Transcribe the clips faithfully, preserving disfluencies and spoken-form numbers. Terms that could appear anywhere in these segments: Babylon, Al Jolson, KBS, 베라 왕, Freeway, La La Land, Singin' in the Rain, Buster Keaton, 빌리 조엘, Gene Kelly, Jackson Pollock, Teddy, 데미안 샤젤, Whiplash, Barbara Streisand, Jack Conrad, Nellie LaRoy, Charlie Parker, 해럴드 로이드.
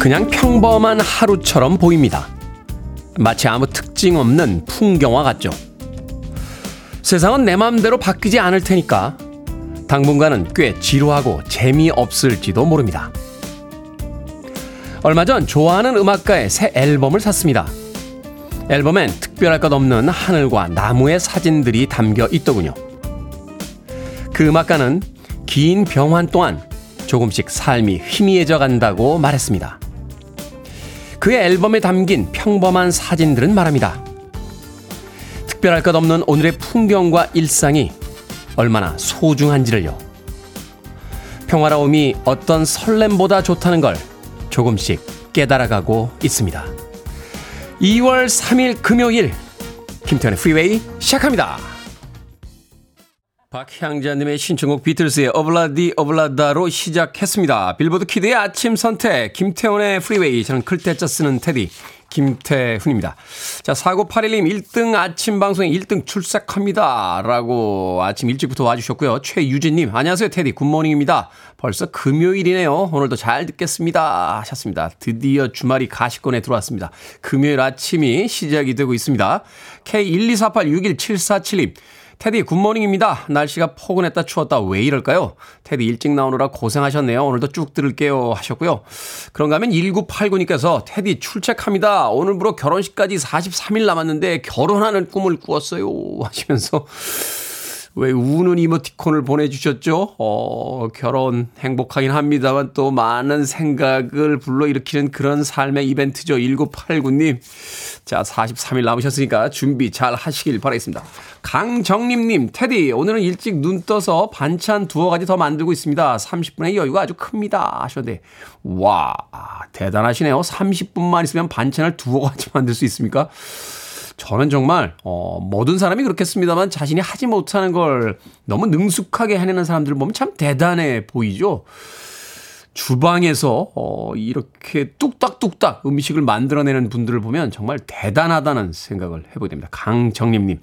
그냥 평범한 하루처럼 보입니다. 마치 아무 특징 없는 풍경화 같죠. 세상은 내 마음대로 바뀌지 않을 테니까 당분간은 꽤 지루하고 재미없을지도 모릅니다. 얼마 전 좋아하는 음악가의 새 앨범을 샀습니다. 앨범엔 특별할 것 없는 하늘과 나무의 사진들이 담겨 있더군요. 그 음악가는 긴 병환 동안 조금씩 삶이 희미해져 간다고 말했습니다. 그의 앨범에 담긴 평범한 사진들은 말합니다. 특별할 것 없는 오늘의 풍경과 일상이 얼마나 소중한지를요. 평화로움이 어떤 설렘보다 좋다는 걸 조금씩 깨달아가고 있습니다. 이월 삼일 금요일 김태현의 프리웨이 시작합니다. 박향자님의 신청곡 비틀스의 어블라디 어블라다로 시작했습니다. 빌보드 키드의 아침 선택 김태훈의 프리웨이. 저는 클때짜 쓰는 테디 김태훈입니다. 자, 사구팔일 님 일 등 아침 방송에 일 등 출석합니다 라고 아침 일찍부터 와주셨고요. 최유진님 안녕하세요 테디 굿모닝입니다. 벌써 금요일이네요. 오늘도 잘 듣겠습니다 하셨습니다. 드디어 주말이 가시권에 들어왔습니다. 금요일 아침이 시작이 되고 있습니다. 케이 일이사팔육일칠사칠님 테디 굿모닝입니다. 날씨가 포근했다 추웠다 왜 이럴까요? 테디 일찍 나오느라 고생하셨네요. 오늘도 쭉 들을게요 하셨고요. 그런가 하면 일구팔구님께서 테디 출첵합니다. 오늘부로 결혼식까지 사십삼일 남았는데 결혼하는 꿈을 꾸었어요 하시면서 왜 우는 이모티콘을 보내주셨죠? 어, 결혼 행복하긴 합니다만 또 많은 생각을 불러일으키는 그런 삶의 이벤트죠. 일구팔구 님. 자, 사십삼일 남으셨으니까 준비 잘 하시길 바라겠습니다. 강정림님, 테디, 오늘은 일찍 눈 떠서 반찬 두어 가지 더 만들고 있습니다. 삼십 분의 여유가 아주 큽니다 하셨는데, 와, 대단하시네요. 삼십 분만 있으면 반찬을 두어 가지 만들 수 있습니까? 저는 정말 어, 모든 사람이 그렇겠습니다만 자신이 하지 못하는 걸 너무 능숙하게 해내는 사람들을 보면 참 대단해 보이죠. 주방에서 어, 이렇게 뚝딱뚝딱 음식을 만들어내는 분들을 보면 정말 대단하다는 생각을 해보게 됩니다. 강정림님.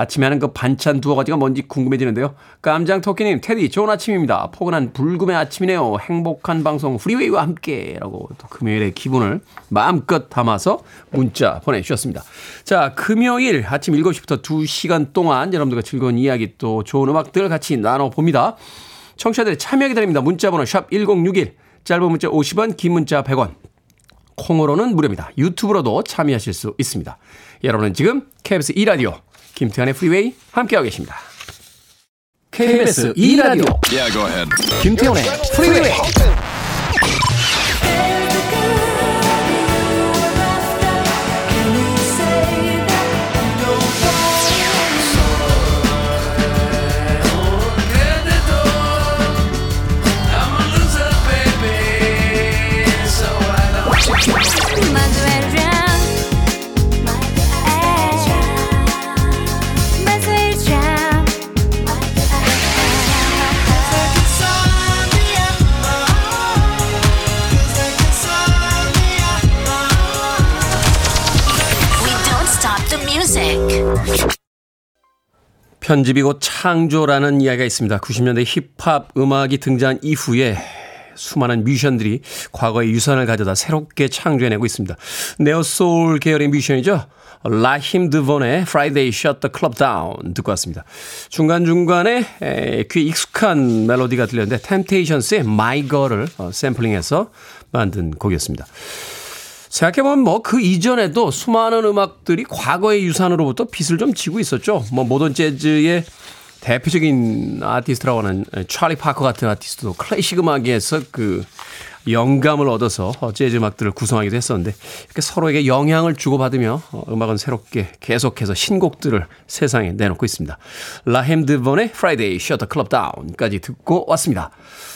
아침에 하는 그 반찬 두어 가지가 뭔지 궁금해지는데요. 깜장토끼님, 테디 좋은 아침입니다. 포근한 불금의 아침이네요. 행복한 방송 프리웨이와 함께라고 또 금요일의 기분을 마음껏 담아서 문자 보내주셨습니다. 자, 금요일 아침 일곱 시부터 두 시간 동안 여러분들과 즐거운 이야기 또 좋은 음악들 같이 나눠봅니다. 청취자들의 참여 기다립니다. 문자번호 샵 일공육일, 짧은 문자 오십 원, 긴 문자 백 원. 콩으로는 무료입니다. 유튜브로도 참여하실 수 있습니다. 여러분은 지금 케이비에스 E 라디오 김태현의 프리웨이 함께하고 계십니다. 케이비에스 E 라디오. Yeah, go ahead. 김태현의 프리웨이. 편집이고 창조라는 이야기가 있습니다. 구십 년대 힙합 음악이 등장한 이후에 수많은 뮤지션들이 과거의 유산을 가져다 새롭게 창조해내고 있습니다. 네오소울 계열의 뮤지션이죠. 라힘 드본의 Friday Shut the Club Down 듣고 왔습니다. 중간중간에 귀에 익숙한 멜로디가 들렸는데 Temptations의 My Girl을 샘플링해서 만든 곡이었습니다. 생각해보면 뭐 그 이전에도 수많은 음악들이 과거의 유산으로부터 빚을 좀 지고 있었죠. 뭐 모던 재즈의 대표적인 아티스트라고 하는 찰리 파커 같은 아티스트도 클래식 음악에서 그 영감을 얻어서 재즈 음악들을 구성하기도 했었는데 이렇게 서로에게 영향을 주고받으며 음악은 새롭게 계속해서 신곡들을 세상에 내놓고 있습니다. 라힘 드본의 Friday Shut the Club Down까지 듣고 왔습니다.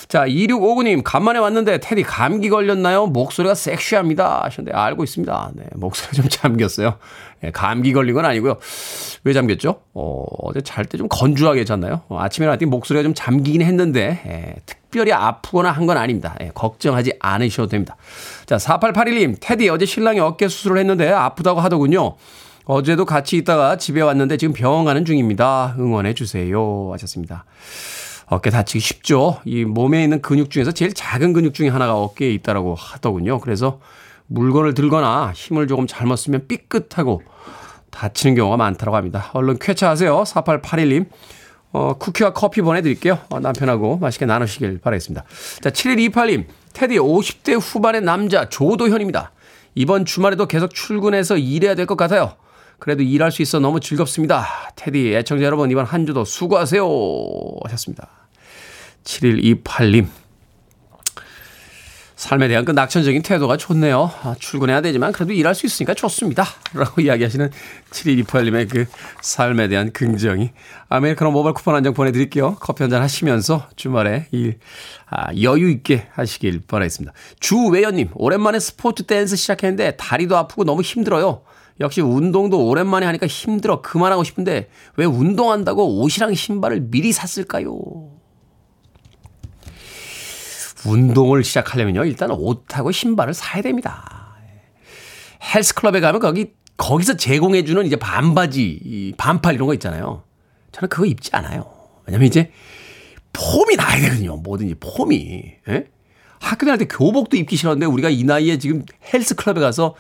자, 이육오구 님 간만에 왔는데 테디 감기 걸렸나요? 목소리가 섹시합니다 하셨는데 알고 있습니다. 네, 목소리 좀 잠겼어요. 네, 감기 걸린 건 아니고요. 왜 잠겼죠? 어, 어제 잘 때 좀 건조하게 잤나요? 어, 아침에 나왔더니 목소리가 좀 잠기긴 했는데 예, 특별히 아프거나 한 건 아닙니다. 예, 걱정하지 않으셔도 됩니다. 자, 사팔팔일 님 테디 어제 신랑이 어깨 수술을 했는데 아프다고 하더군요. 어제도 같이 있다가 집에 왔는데 지금 병원 가는 중입니다. 응원해 주세요 하셨습니다. 어깨 다치기 쉽죠. 이 몸에 있는 근육 중에서 제일 작은 근육 중에 하나가 어깨에 있다라고 하더군요. 그래서 물건을 들거나 힘을 조금 잘못 쓰면 삐끗하고 다치는 경우가 많다고 합니다. 얼른 쾌차하세요. 사팔팔일 님. 어, 쿠키와 커피 보내드릴게요. 어, 남편하고 맛있게 나누시길 바라겠습니다. 자, 칠일이팔 님. 테디 오십 대 후반의 남자 조도현입니다. 이번 주말에도 계속 출근해서 일해야 될 것 같아요. 그래도 일할 수 있어 너무 즐겁습니다. 테디 애청자 여러분 이번 한 주도 수고하세요 하셨습니다. 칠일이팔 님. 삶에 대한 그 낙천적인 태도가 좋네요. 아, 출근해야 되지만 그래도 일할 수 있으니까 좋습니다. 라고 이야기하시는 칠일이팔 님의 그 삶에 대한 긍정이 아메리카노 모바일 쿠폰 한 장 보내드릴게요. 커피 한잔 하시면서 주말에 일, 아, 여유 있게 하시길 바라겠습니다. 주외연님, 오랜만에 스포츠 댄스 시작했는데 다리도 아프고 너무 힘들어요. 역시 운동도 오랜만에 하니까 힘들어 그만하고 싶은데 왜 운동한다고 옷이랑 신발을 미리 샀을까요? 운동을 시작하려면요, 일단 옷하고 신발을 사야 됩니다. 헬스클럽에 가면 거기, 거기서 제공해주는 이제 반바지, 반팔 이런 거 있잖아요. 저는 그거 입지 않아요. 왜냐면 이제 폼이 나야 되거든요. 뭐든지 폼이. 예? 학교 다닐 때 교복도 입기 싫었는데 우리가 이 나이에 지금 헬스클럽에 가서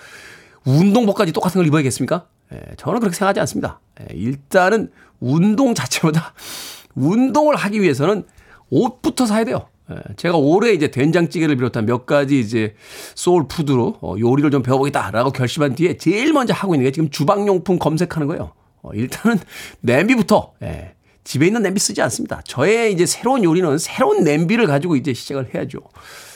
운동복까지 똑같은 걸 입어야겠습니까? 예, 저는 그렇게 생각하지 않습니다. 예, 일단은 운동 자체보다 운동을 하기 위해서는 옷부터 사야 돼요. 제가 올해 이제 된장찌개를 비롯한 몇 가지 이제 소울푸드로 요리를 좀 배워보겠다라고 결심한 뒤에 제일 먼저 하고 있는 게 지금 주방용품 검색하는 거예요. 일단은 냄비부터, 예, 집에 있는 냄비 쓰지 않습니다. 저의 이제 새로운 요리는 새로운 냄비를 가지고 이제 시작을 해야죠.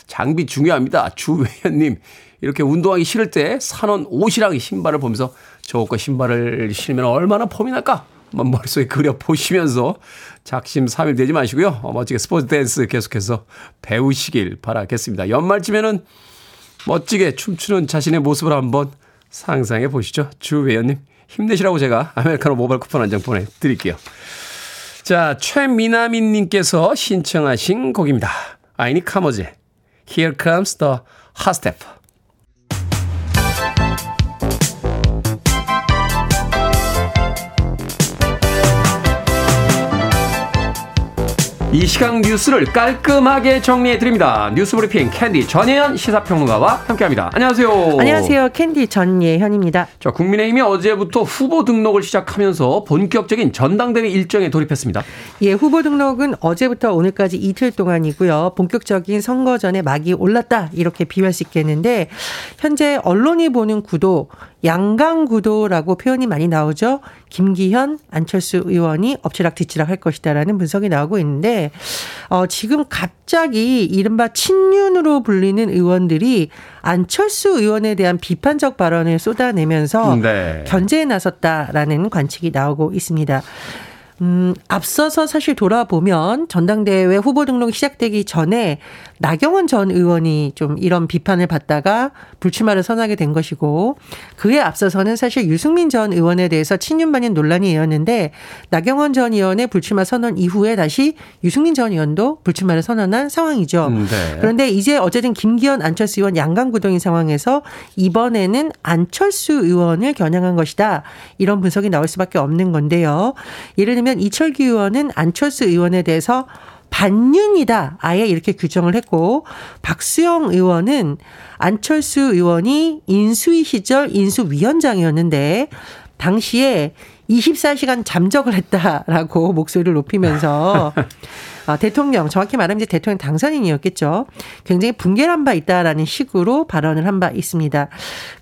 장비 중요합니다. 주외현님, 이렇게 운동하기 싫을 때 사놓은 옷이랑 신발을 보면서 저것과 신발을 신으면 얼마나 폼이 날까? 머릿속에 그려보시면서 작심 삼일 되지 마시고요. 멋지게 스포츠 댄스 계속해서 배우시길 바라겠습니다. 연말쯤에는 멋지게 춤추는 자신의 모습을 한번 상상해 보시죠. 주외연님 힘내시라고 제가 아메리카노 모바일 쿠폰 한 장 보내드릴게요. 자, 최미나민님께서 신청하신 곡입니다. 아이니 카모제 Here Comes the Hot Step. 이 시각 뉴스를 깔끔하게 정리해드립니다. 뉴스브리핑 캔디 전예현 시사평론가와 함께합니다. 안녕하세요. 안녕하세요. 캔디 전예현입니다. 자, 국민의힘이 어제부터 후보 등록을 시작하면서 본격적인 전당대회 일정에 돌입했습니다. 예, 후보 등록은 어제부터 오늘까지 이틀 동안이고요. 본격적인 선거 전에 막이 올랐다 이렇게 비유할 수 있겠는데 현재 언론이 보는 구도, 양강구도라고 표현이 많이 나오죠. 김기현, 안철수 의원이 엎치락뒤치락 할 것이다라는 분석이 나오고 있는데 어, 지금 갑자기 이른바 친윤으로 불리는 의원들이 안철수 의원에 대한 비판적 발언을 쏟아내면서 네. 견제에 나섰다라는 관측이 나오고 있습니다. 음, 앞서서 사실 돌아보면 전당대회 후보 등록이 시작되기 전에 나경원 전 의원이 좀 이런 비판을 받다가 불출마를 선언하게 된 것이고 그에 앞서서는 사실 유승민 전 의원에 대해서 친윤반인 논란이 이었는데 나경원 전 의원의 불출마 선언 이후에 다시 유승민 전 의원도 불출마를 선언한 상황이죠. 네. 그런데 이제 어쨌든 김기현 안철수 의원 양강구동인 상황에서 이번에는 안철수 의원을 겨냥한 것이다. 이런 분석이 나올 수밖에 없는 건데요. 예를 들면 이철규 의원은 안철수 의원에 대해서 반윤이다 아예 이렇게 규정을 했고 박수영 의원은 안철수 의원이 인수위 시절 인수위원장이었는데 당시에 이십사 시간 잠적을 했다라고 목소리를 높이면서 아, 대통령, 정확히 말하면 이제 대통령 당선인이었겠죠. 굉장히 붕괴를 한 바 있다라는 식으로 발언을 한 바 있습니다.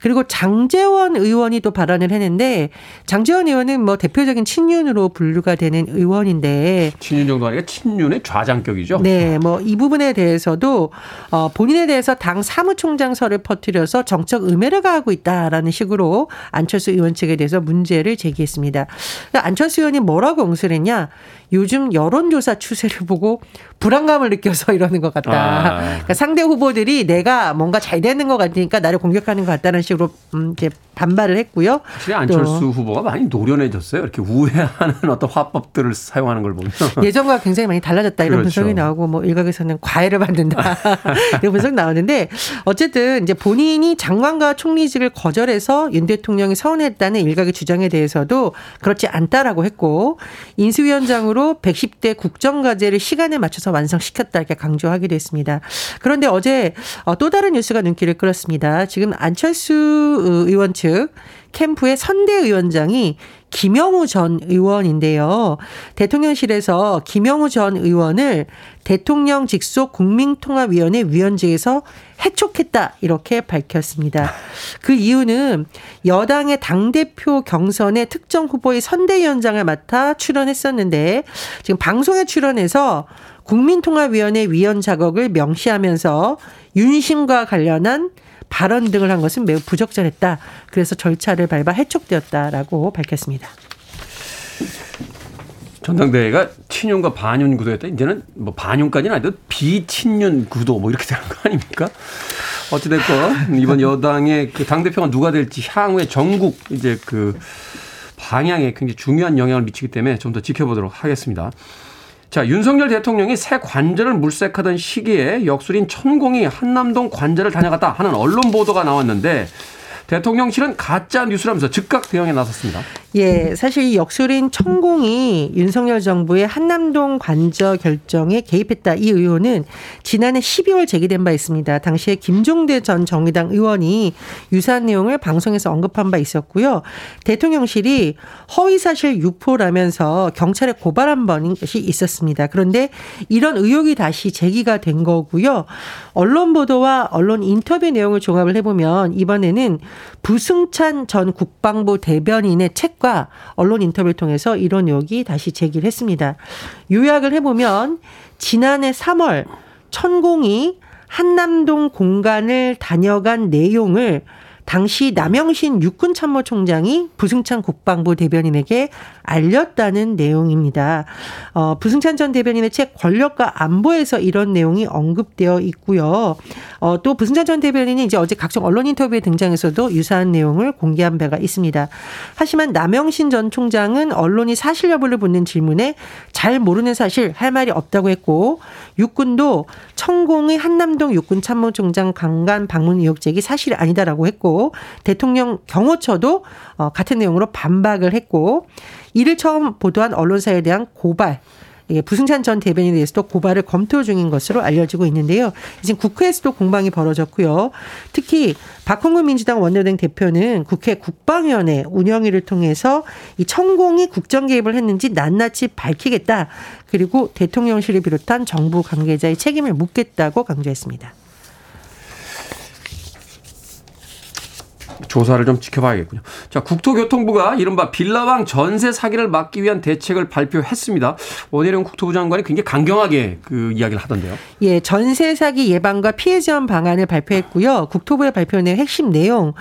그리고 장제원 의원이 또 발언을 했는데 장제원 의원은 뭐 대표적인 친윤으로 분류가 되는 의원인데 친윤 정도 아니라 친윤의 좌장격이죠. 네, 뭐 이 부분에 대해서도 어, 본인에 대해서 당 사무총장설을 퍼뜨려서 정적 음해를 가하고 있다라는 식으로 안철수 의원 측에 대해서 문제를 제기했습니다. 안철수 의원이 뭐라고 옹수를 했냐? 요즘 여론조사 추세를 보고 불안감을 느껴서 이러는 것 같다. 아. 그러니까 상대 후보들이 내가 뭔가 잘 되는 것 같으니까 나를 공격하는 것 같다는 식으로 음 이제 반발을 했고요. 사실 안철수 또. 후보가 많이 노련해졌어요. 이렇게 우회하는 어떤 화법들을 사용하는 걸 보면. 예전과 굉장히 많이 달라졌다. 이런 그렇죠. 분석이 나오고 뭐 일각에서는 과외를 받는다. 이런 분석 나오는데 어쨌든 이제 본인이 장관과 총리직을 거절해서 윤 대통령이 서운했다는 일각의 주장에 대해서도 그렇지 않다라고 했고 인수위원장으로 백십 대 국정과제를 시간에 맞춰서 완성시켰다 이렇게 강조하기도 했습니다. 그런데 어제 또 다른 뉴스가 눈길을 끌었습니다. 지금 안철수 의원 측 캠프의 선대위원장이 김영우 전 의원인데요. 대통령실에서 김영우 전 의원을 대통령 직속 국민통합위원회 위원직에서 해촉했다 이렇게 밝혔습니다. 그 이유는 여당의 당대표 경선에 특정 후보의 선대위원장을 맡아 출연했었는데 지금 방송에 출연해서 국민통합위원회 위원 자격을 명시하면서 윤심과 관련한 발언 등을 한 것은 매우 부적절했다. 그래서 절차를 밟아 해촉되었다라고 밝혔습니다. 전당대회가 친윤과 반윤 구도였다. 이제는 뭐 반윤까지는 아니더라도 비친윤 구도 뭐 이렇게 되는 거 아닙니까? 어찌됐건 이번 여당의 그 당대표가 누가 될지 향후에 전국 이제 그 방향에 굉장히 중요한 영향을 미치기 때문에 좀 더 지켜보도록 하겠습니다. 자, 윤석열 대통령이 새 관저를 물색하던 시기에 역술인 천공이 한남동 관저를 다녀갔다 하는 언론 보도가 나왔는데 대통령실은 가짜 뉴스라면서 즉각 대응에 나섰습니다. 예, 사실 이 역술인 천공이 윤석열 정부의 한남동 관저 결정에 개입했다. 이 의혹은 지난해 십이월 제기된 바 있습니다. 당시에 김종대 전 정의당 의원이 유사한 내용을 방송에서 언급한 바 있었고요. 대통령실이 허위사실 유포라면서 경찰에 고발한 번이 있었습니다. 그런데 이런 의혹이 다시 제기가 된 거고요. 언론 보도와 언론 인터뷰 내용을 종합을 해보면 이번에는 부승찬 전 국방부 대변인의 책과 언론 인터뷰를 통해서 이런 의혹이 다시 제기를 했습니다. 요약을 해보면 지난해 삼월 천공이 한남동 공간을 다녀간 내용을 당시 남영신 육군참모총장이 부승찬 국방부 대변인에게 알렸다는 내용입니다. 어, 부승찬 전 대변인의 책 권력과 안보에서 이런 내용이 언급되어 있고요. 어, 또 부승찬 전 대변인이 이제 어제 각종 언론 인터뷰에 등장해서도 유사한 내용을 공개한 바가 있습니다. 하지만 남영신 전 총장은 언론이 사실 여부를 묻는 질문에 잘 모르는 사실 할 말이 없다고 했고 육군도 천공의 한남동 육군참모총장 강간 방문 의혹 제기 사실이 아니다라고 했고 대통령 경호처도 같은 내용으로 반박을 했고 이를 처음 보도한 언론사에 대한 고발 부승찬 전 대변인에 대해서도 고발을 검토 중인 것으로 알려지고 있는데요. 지금 국회에서도 공방이 벌어졌고요. 특히 박홍근 민주당 원내대행 대표는 국회 국방위원회 운영위를 통해서 이 천공이 국정 개입을 했는지 낱낱이 밝히겠다. 그리고 대통령실을 비롯한 정부 관계자의 책임을 묻겠다고 강조했습니다. 조사를 좀 지켜봐야겠군요. 자, 국토교통부가 이른바 빌라방 전세 사기를 막기 위한 대책을 발표했습니다. 원희룡 국토부 장관이 굉장히 강경하게 그 이야기를 하던데요. 예, 전세 사기 예방과 피해 지원 방안을 발표했고요. 국토부의 발표 내용 핵심 내용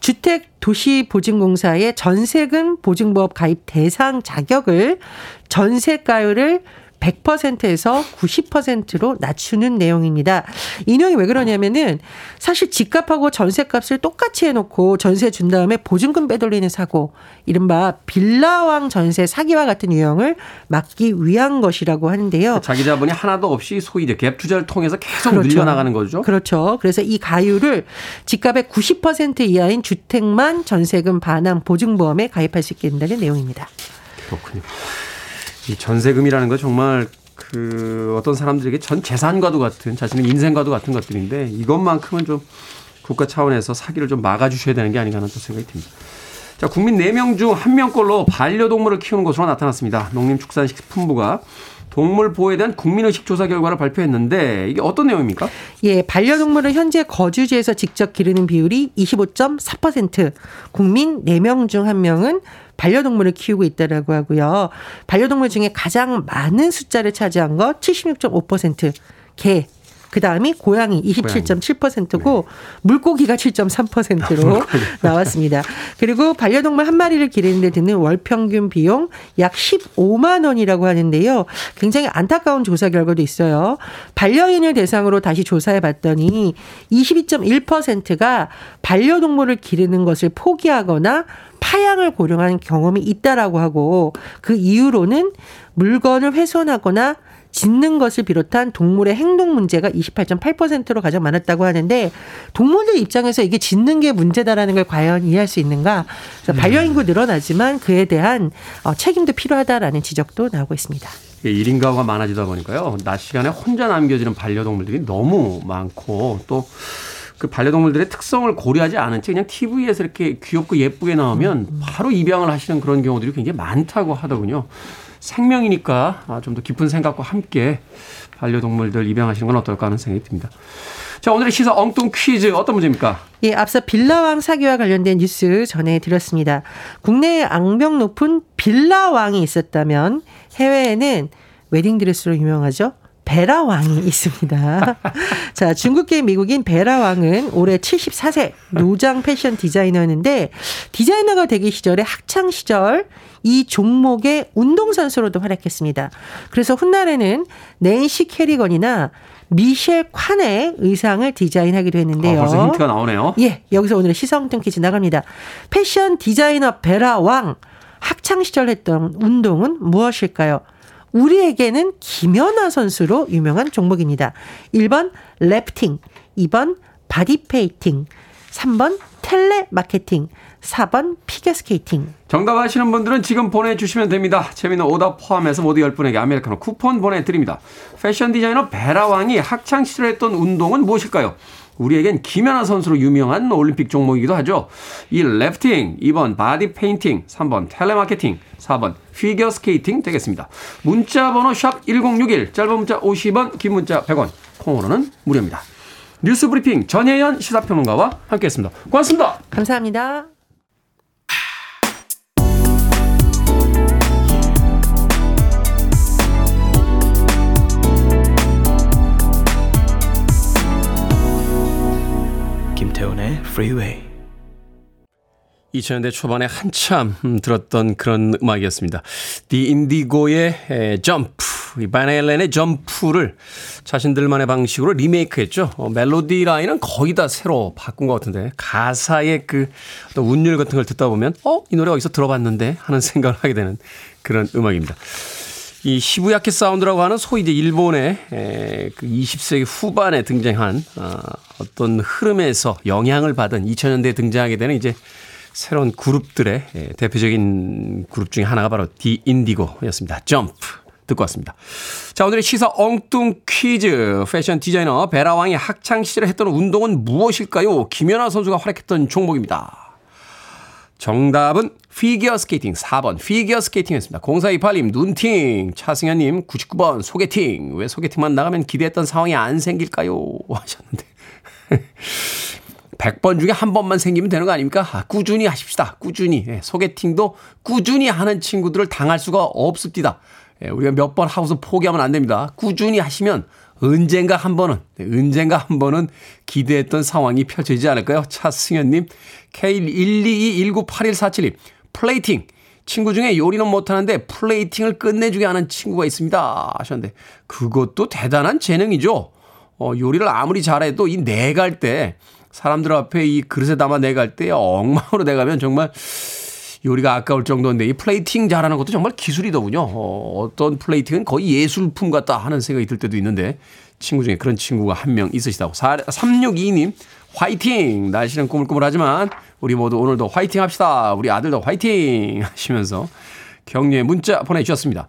주택 도시보증공사의 전세금 보증법 가입 대상 자격을 전세가율을 백 퍼센트에서 구십 퍼센트로 낮추는 내용입니다. 이 내용이 왜 그러냐면은 사실 집값하고 전세값을 똑같이 해놓고 전세 준 다음에 보증금 빼돌리는 사고, 이른바 빌라왕 전세 사기와 같은 유형을 막기 위한 것이라고 하는데요. 자기 자본이 하나도 없이 소위 이제 갭 투자를 통해서 계속 그렇죠. 늘려나가는 거죠. 그렇죠. 그래서 이 가율을 집값의 구십 퍼센트 이하인 주택만 전세금 반환 보증보험에 가입할 수 있게 된다는 내용입니다. 그렇군요. 이 전세금이라는 거 정말 그 어떤 사람들에게 전 재산과도 같은 자신의 인생과도 같은 것들인데 이것만큼은 좀 국가 차원에서 사기를 좀 막아주셔야 되는 게 아닌가 하는 생각이 듭니다. 자, 국민 네 명 중 한 명꼴로 반려동물을 키우는 것으로 나타났습니다. 농림축산식품부가 동물 보호에 대한 국민의식 조사 결과를 발표했는데 이게 어떤 내용입니까? 예, 반려동물을 현재 거주지에서 직접 기르는 비율이 이십오 점 사 퍼센트, 국민 네 명 중 한 명은 반려동물을 키우고 있다라고 하고요. 반려동물 중에 가장 많은 숫자를 차지한 것 칠십육 점 오 퍼센트, 개. 그다음이 고양이 이십칠 점 칠 퍼센트고 네. 물고기가 칠 점 삼 퍼센트로 나왔습니다. 그리고 반려동물 한 마리를 기르는 데 드는 월평균 비용 약 십오만 원이라고 하는데요. 굉장히 안타까운 조사 결과도 있어요. 반려인을 대상으로 다시 조사해봤더니 이십이 점 일 퍼센트가 반려동물을 기르는 것을 포기하거나 파양을 고려한 경험이 있다라고 하고 그 이유로는 물건을 훼손하거나 짖는 것을 비롯한 동물의 행동 문제가 이십팔 점 팔 퍼센트로 가장 많았다고 하는데 동물들 입장에서 이게 짖는 게 문제다라는 걸 과연 이해할 수 있는가. 반려인구 늘어나지만 그에 대한 책임도 필요하다라는 지적도 나오고 있습니다. 일 인 가구가 많아지다 보니까요. 낮 시간에 혼자 남겨지는 반려동물들이 너무 많고 또 그 반려동물들의 특성을 고려하지 않은 채 그냥 티비에서 이렇게 귀엽고 예쁘게 나오면 바로 입양을 하시는 그런 경우들이 굉장히 많다고 하더군요. 생명이니까 좀 더 깊은 생각과 함께 반려동물들 입양하시는 건 어떨까 하는 생각이 듭니다. 자, 오늘의 시사 엉뚱 퀴즈 어떤 문제입니까? 예, 앞서 빌라왕 사기와 관련된 뉴스 전해드렸습니다. 국내에 악명 높은 빌라왕이 있었다면 해외에는 웨딩드레스로 유명하죠. 베라 왕이 있습니다. 자, 중국계 미국인 베라 왕은 올해 칠십사 세 노장 패션 디자이너였는데 디자이너가 되기 시절에 학창 시절 이 종목의 운동선수로도 활약했습니다. 그래서 훗날에는 낸시 캐리건이나 미셸 콴의 의상을 디자인하기도 했는데요. 아, 벌써 힌트가 나오네요. 예, 여기서 오늘의 시사 엉뚱 퀴즈 나갑니다. 패션 디자이너 베라 왕 학창 시절 했던 운동은 무엇일까요? 우리에게는 김연아 선수로 유명한 종목입니다. 일 번 래프팅, 이 번 바디페인팅, 삼 번 텔레마케팅, 사 번 피겨스케이팅. 정답 아시는 분들은 지금 보내주시면 됩니다. 재미있는 오답 포함해서 모두 열 분에게 아메리카노 쿠폰 보내드립니다. 패션 디자이너 베라왕이 학창시절에 했던 운동은 무엇일까요? 우리에겐 김연아 선수로 유명한 올림픽 종목이기도 하죠. 일. 래프팅, 이 번 바디페인팅, 삼 번 텔레마케팅, 사 번 피겨스케이팅 되겠습니다. 문자번호 샵 일공육일, 짧은 문자 오십 원, 긴 문자 백 원, 콩으로는 무료입니다. 뉴스 브리핑 전혜연 시사평론가와 함께했습니다. 고맙습니다. 감사합니다. 김태훈의 Freeway. 이천 년대 초반에 한참 들었던 그런 음악이었습니다. The Indigo의 Jump, 반 앨런의 점프를 자신들만의 방식으로 리메이크했죠. 멜로디 라인은 거의 다 새로 바꾼 것 같은데 가사의 그 어떤 운율 같은 걸 듣다 보면 어? 이 노래 어디서 들어봤는데 하는 생각을 하게 되는 그런 음악입니다. 이 시부야키 사운드라고 하는 소위 이제 일본의 그 이십 세기 후반에 등장한 어떤 흐름에서 영향을 받은 이천 년대에 등장하게 되는 이제 새로운 그룹들의 대표적인 그룹 중에 하나가 바로 디 인디고였습니다. 점프 듣고 왔습니다. 자, 오늘의 시사 엉뚱 퀴즈. 패션 디자이너 베라왕이 학창시절에 했던 운동은 무엇일까요? 김연아 선수가 활약했던 종목입니다. 정답은 피겨 스케이팅, 사 번 피겨 스케이팅이었습니다. 공사이팔님 눈팅, 차승현님 구십구 번 소개팅. 왜 소개팅만 나가면 기대했던 상황이 안 생길까요? 하셨는데 백 번 중에 한 번만 생기면 되는 거 아닙니까? 아, 꾸준히 하십시다. 꾸준히. 예, 소개팅도 꾸준히 하는 친구들을 당할 수가 없습니다. 예, 우리가 몇 번 하고서 포기하면 안 됩니다. 꾸준히 하시면 언젠가 한 번은, 언젠가 한 번은 기대했던 상황이 펼쳐지지 않을까요? 차승현님, 케이 일이이 일구팔일사칠님, 플레이팅. 친구 중에 요리는 못하는데 플레이팅을 끝내주게 하는 친구가 있습니다. 하셨는데, 그것도 대단한 재능이죠. 어, 요리를 아무리 잘해도 이 내갈 때, 사람들 앞에 이 그릇에 담아 내갈 때 엉망으로 내가면 정말 요리가 아까울 정도인데 이 플레이팅 잘하는 것도 정말 기술이더군요. 어, 어떤 플레이팅은 거의 예술품 같다 하는 생각이 들 때도 있는데 친구 중에 그런 친구가 한 명 있으시다고. 삼육이이님 화이팅! 날씨는 꾸물꾸물하지만 우리 모두 오늘도 화이팅 합시다. 우리 아들도 화이팅! 하시면서 격려의 문자 보내주셨습니다.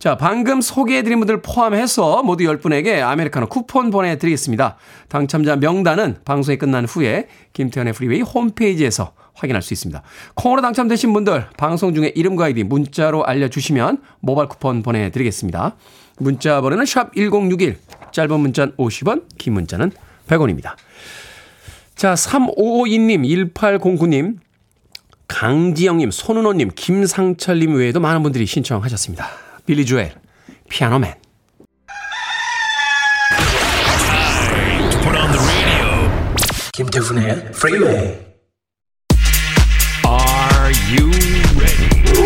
자, 방금 소개해드린 분들 포함해서 모두 열 분에게 아메리카노 쿠폰 보내드리겠습니다. 당첨자 명단은 방송이 끝난 후에 김태현의 프리웨이 홈페이지에서 확인할 수 있습니다. 콩으로 당첨되신 분들 방송 중에 이름과 아이디 문자로 알려주시면 모바일 쿠폰 보내드리겠습니다. 문자 번호는 샵 일공육일, 짧은 문자는 오십 원, 긴 문자는 백 원입니다. 자, 삼오오이님, 일팔공구님, 강지영님, 손은호님, 김상철님 외에도 많은 분들이 신청하셨습니다. 빌리 조엘, 피아노맨. 김태훈의 프리웨이. Are you ready?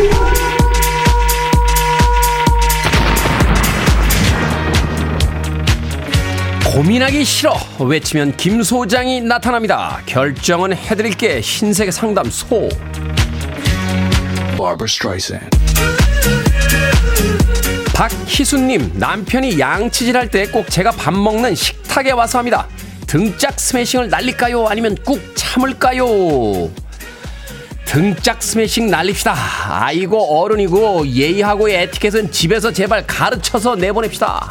고민하기 싫어 외치면 김 소장이 나타납니다. 결정은 해드릴게. 신세계 상담소. Barbara Streisand. 박희수님, 남편이 양치질할 때 꼭 제가 밥 먹는 식탁에 와서 합니다. 등짝 스매싱을 날릴까요? 아니면 꾹 참을까요? 등짝 스매싱 날립시다. 아이고 어른이고 예의하고의 에티켓은 집에서 제발 가르쳐서 내보냅시다.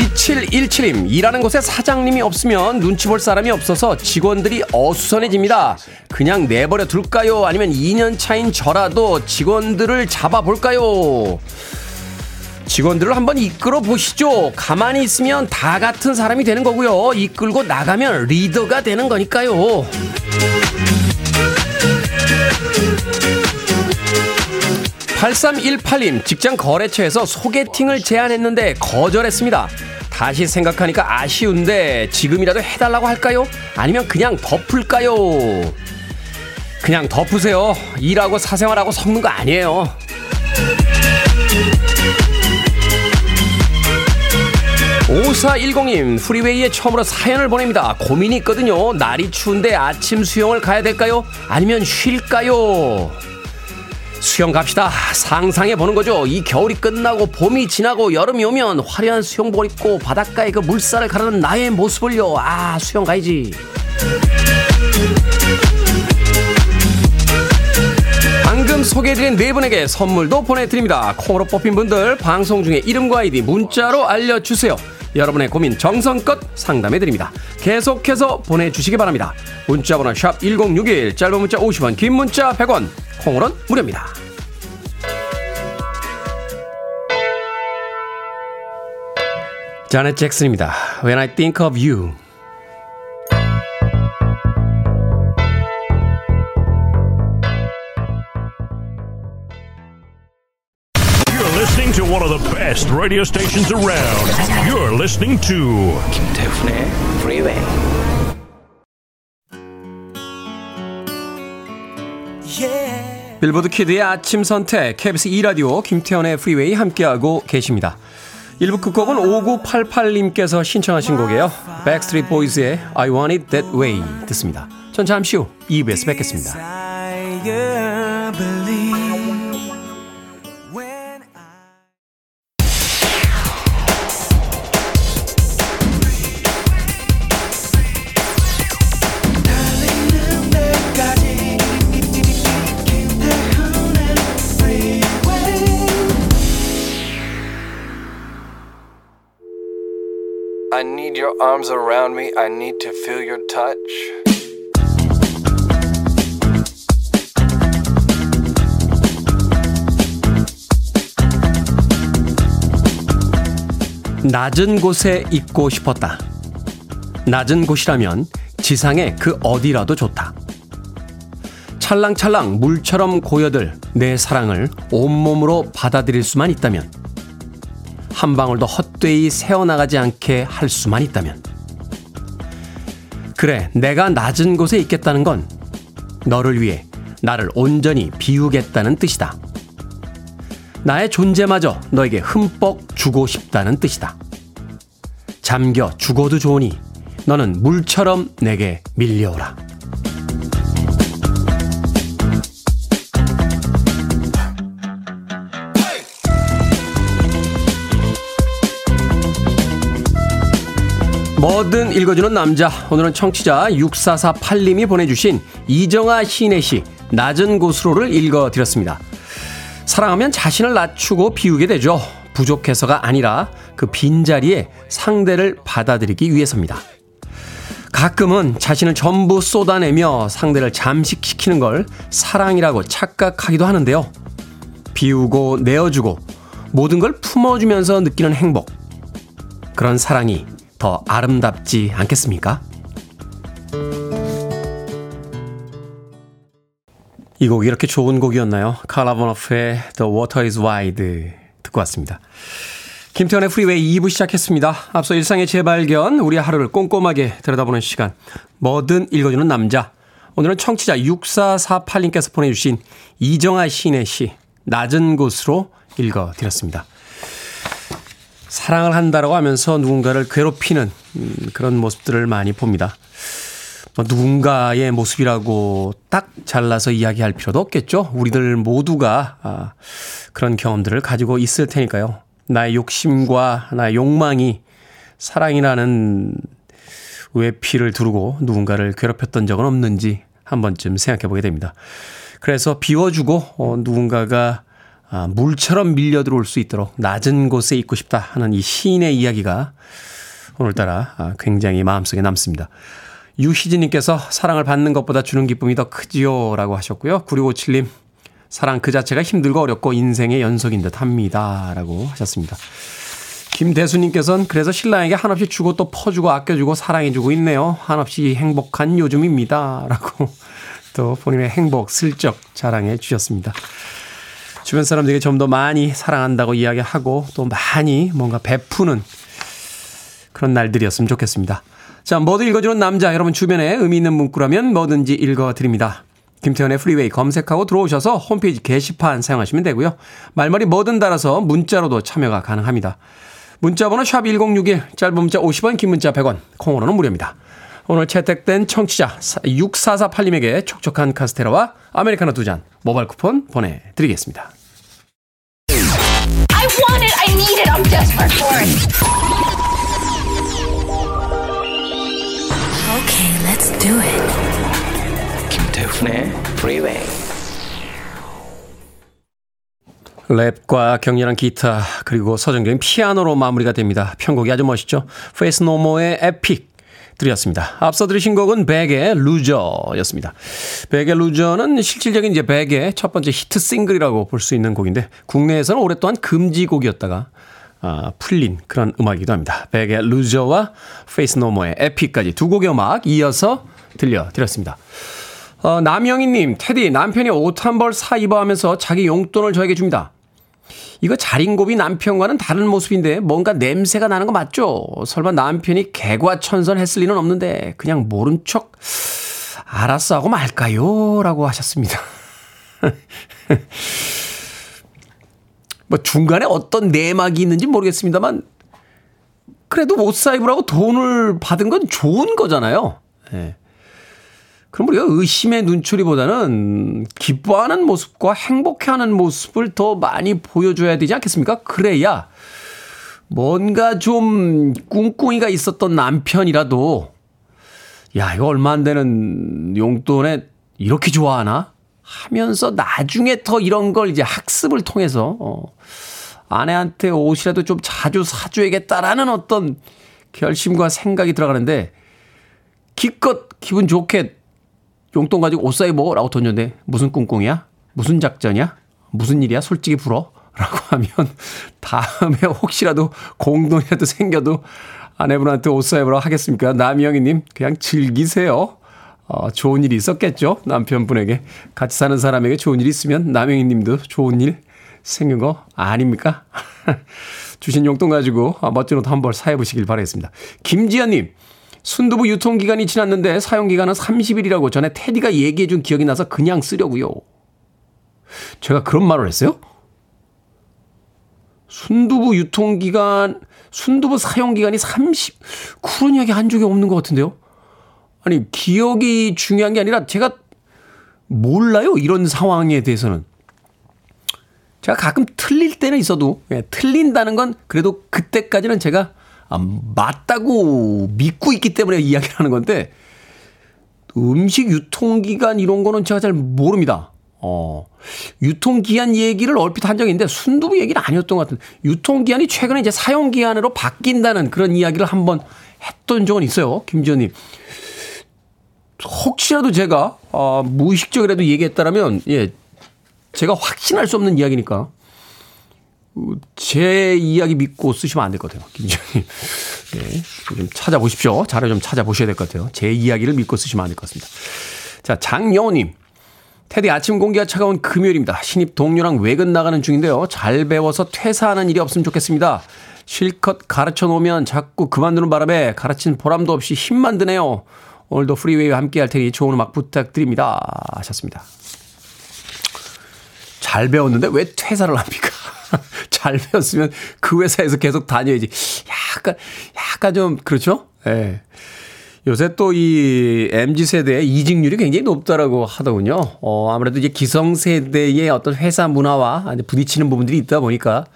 이칠일칠님 일하는 곳에 사장님이 없으면 눈치 볼 사람이 없어서 직원들이 어수선해집니다. 그냥 내버려 둘까요? 아니면 이 년 차인 저라도 직원들을 잡아볼까요? 직원들을 한번 이끌어 보시죠. 가만히 있으면 다 같은 사람이 되는 거고요. 이끌고 나가면 리더가 되는 거니까요. 팔삼일팔님 직장 거래처에서 소개팅을 제안했는데 거절했습니다. 다시 생각하니까 아쉬운데 지금이라도 해달라고 할까요? 아니면 그냥 덮을까요? 그냥 덮으세요. 일하고 사생활하고 섞는 거 아니에요. 오사일공님 프리웨이에 처음으로 사연을 보냅니다. 고민이 있거든요. 날이 추운데 아침 수영을 가야 될까요? 아니면 쉴까요? 수영 갑시다. 상상해 보는 거죠. 이 겨울이 끝나고 봄이 지나고 여름이 오면 화려한 수영복을 입고 바닷가에 그 물살을 가르는 나의 모습을요. 아, 수영 가야지. 방금 소개해드린 네 분에게 선물도 보내드립니다. 콩으로 뽑힌 분들 방송 중에 이름과 아이디 문자로 알려주세요. 여러분의 고민 정성껏 상담해드립니다. 계속해서 보내주시기 바랍니다. 문자번호 샵 일공육일 짧은 문자 오십 원 긴 문자 백 원 콩으론 무료입니다. 자넷 잭슨입니다. When I Think of You. To one of the best radio stations around. You're listening to 김태훈의 Freeway. Yeah. 빌보드 키드의 아침 선택 케이비에스 E Radio 김태훈의 Freeway 함께하고 계십니다. 일부 끝곡은 오구팔팔님께서 신청하신 곡이에요. Backstreet Boys의 I Want It That Way 듣습니다. 전 잠시 후 이 부에서 뵙겠습니다. I need your arms around me. I need to feel your touch. 낮은 곳에 있고 싶었다. 낮은 곳이라면 지상의 그 어디라도 좋다. 찰랑찰랑 물처럼 고여들 내 사랑을 온몸으로 받아들일 수만 있다면, 한 방울도 헛되이 새어나가지 않게 할 수만 있다면, 그래, 내가 낮은 곳에 있겠다는 건 너를 위해 나를 온전히 비우겠다는 뜻이다. 나의 존재마저 너에게 흠뻑 주고 싶다는 뜻이다. 잠겨 죽어도 좋으니 너는 물처럼 내게 밀려오라. 뭐든 읽어주는 남자, 오늘은 청취자 육사사팔님이 보내주신 이정아 시인의 시 낮은 곳으로를 읽어드렸습니다. 사랑하면 자신을 낮추고 비우게 되죠. 부족해서가 아니라 그 빈자리에 상대를 받아들이기 위해서입니다. 가끔은 자신을 전부 쏟아내며 상대를 잠식시키는 걸 사랑이라고 착각하기도 하는데요. 비우고 내어주고 모든 걸 품어주면서 느끼는 행복, 그런 사랑이 더 아름답지 않겠습니까? 이 곡이 이렇게 좋은 곡이었나요? 카라 보너프의 The Water is Wide 듣고 왔습니다. 김태현의 프리웨이 이 부 시작했습니다. 앞서 일상의 재발견, 우리 하루를 꼼꼼하게 들여다보는 시간, 뭐든 읽어주는 남자. 오늘은 청취자 육사사팔님께서 보내주신 이정아 시인의 시 낮은 곳으로 읽어드렸습니다. 사랑을 한다라고 하면서 누군가를 괴롭히는 그런 모습들을 많이 봅니다. 누군가의 모습이라고 딱 잘라서 이야기할 필요도 없겠죠. 우리들 모두가 그런 경험들을 가지고 있을 테니까요. 나의 욕심과 나의 욕망이 사랑이라는 왜 피를 두르고 누군가를 괴롭혔던 적은 없는지 한 번쯤 생각해 보게 됩니다. 그래서 비워주고 어, 누군가가 아, 물처럼 밀려 들어올 수 있도록 낮은 곳에 있고 싶다 하는 이 시인의 이야기가 오늘따라 아, 굉장히 마음속에 남습니다. 유희진님께서 사랑을 받는 것보다 주는 기쁨이 더 크지요 라고 하셨고요. 구육오칠님 사랑 그 자체가 힘들고 어렵고 인생의 연속인 듯 합니다 라고 하셨습니다. 김대수님께서는 그래서 신랑에게 한없이 주고 또 퍼주고 아껴주고 사랑해주고 있네요. 한없이 행복한 요즘입니다 라고 또 본인의 행복 슬쩍 자랑해 주셨습니다. 주변 사람들에게 좀 더 많이 사랑한다고 이야기하고 또 많이 뭔가 베푸는 그런 날들이었으면 좋겠습니다. 자, 뭐든 읽어주는 남자, 여러분 주변에 의미 있는 문구라면 뭐든지 읽어드립니다. 김태현의 프리웨이 검색하고 들어오셔서 홈페이지 게시판 사용하시면 되고요. 말머리 뭐든 달아서 문자로도 참여가 가능합니다. 문자번호 샵 천육십일, 짧은 문자 오십 원, 긴 문자 백 원, 콩으로는 무료입니다. 오늘 채택된 청취자 육사사팔님에게 촉촉한 카스테라와 아메리카노 두 잔 모바일 쿠폰 보내드리겠습니다. I want it, I need it, I'm desperate for it. Okay, let's do it. 김태훈의 Freeway. 랩과 격렬한 기타 그리고 서정적인 피아노로 마무리가 됩니다. 편곡이 아주 멋있죠. Face No More의 에픽 들이었습니다. 앞서 들으신 곡은 백의 루저였습니다. 백의 루저는 실질적인 이제 백의 첫 번째 히트 싱글이라고 볼 수 있는 곡인데 국내에서는 오랫동안 금지곡이었다가 아, 풀린 그런 음악이기도 합니다. 백의 루저와 페이스 노머의 에픽까지 두 곡의 음악 이어서 들려드렸습니다. 어, 남영희님, 테디 남편이 옷 한 벌 사 입어하면서 자기 용돈을 저에게 줍니다. 이거 자린고비 남편과는 다른 모습인데 뭔가 냄새가 나는 거 맞죠? 설마 남편이 개과천선 했을 리는 없는데 그냥 모른 척 알았어 하고 말까요? 라고 하셨습니다. 뭐 중간에 어떤 내막이 있는지 모르겠습니다만 그래도 옷 사입으라고 돈을 받은 건 좋은 거잖아요. 네. 그럼 우리가 의심의 눈초리보다는 기뻐하는 모습과 행복해하는 모습을 더 많이 보여줘야 되지 않겠습니까? 그래야 뭔가 좀 꿍꿍이가 있었던 남편이라도 야 이거 얼마 안 되는 용돈에 이렇게 좋아하나? 하면서 나중에 더 이런 걸 이제 학습을 통해서 어, 아내한테 옷이라도 좀 자주 사줘야겠다라는 어떤 결심과 생각이 들어가는데 기껏 기분 좋게 용돈 가지고 옷 사입어 라고 던졌는데 무슨 꿍꿍이야? 무슨 작전이야? 무슨 일이야? 솔직히 불어? 라고 하면 다음에 혹시라도 공돈이라도 생겨도 아내분한테 옷 사입으라고 하겠습니까? 남영희님 그냥 즐기세요. 어, 좋은 일이 있었겠죠. 남편분에게 같이 사는 사람에게 좋은 일이 있으면 남영희님도 좋은 일 생긴 거 아닙니까? 주신 용돈 가지고 아, 멋진 옷 한 벌 사해보시길 바라겠습니다. 김지연님 순두부 유통기간이 지났는데 사용기간은 삼십일이라고 전에 테디가 얘기해준 기억이 나서 그냥 쓰려고요. 제가 그런 말을 했어요? 순두부 유통기간 순두부 사용기간이 삼십 그런 이야기 한 적이 없는 것 같은데요. 아니 기억이 중요한 게 아니라 제가 몰라요. 이런 상황에 대해서는. 제가 가끔 틀릴 때는 있어도 예, 틀린다는 건 그래도 그때까지는 제가 아, 맞다고 믿고 있기 때문에 이야기를 하는 건데 음식 유통기간 이런 거는 제가 잘 모릅니다. 어, 유통기한 얘기를 얼핏 한 적인데 순두부 얘기는 아니었던 것 같은데 유통기한이 최근에 이제 사용기한으로 바뀐다는 그런 이야기를 한번 했던 적은 있어요. 김지현님. 혹시라도 제가 어, 무의식적이라도 얘기했다라면 예, 제가 확신할 수 없는 이야기니까 제 이야기 믿고 쓰시면 안 될 것 같아요. 김지현님 네, 좀 찾아보십시오. 자료 좀 찾아보셔야 될 것 같아요. 제 이야기를 믿고 쓰시면 안 될 것 같습니다. 자, 장영호님 테디 아침 공기가 차가운 금요일입니다. 신입 동료랑 외근 나가는 중인데요. 잘 배워서 퇴사하는 일이 없으면 좋겠습니다. 실컷 가르쳐놓으면 자꾸 그만두는 바람에 가르친 보람도 없이 힘만 드네요. 오늘도 프리웨이와 함께할 테니 좋은 음악 부탁드립니다 하셨습니다. 잘 배웠는데 왜 퇴사를 합니까? 잘 배웠으면 그 회사에서 계속 다녀야지. 약간 약간 좀 그렇죠? 예. 요새 또 이 엠지 세대의 이직률이 굉장히 높다라고 하더군요. 어, 아무래도 이제 기성세대의 어떤 회사 문화와 부딪히는 부분들이 있다 보니까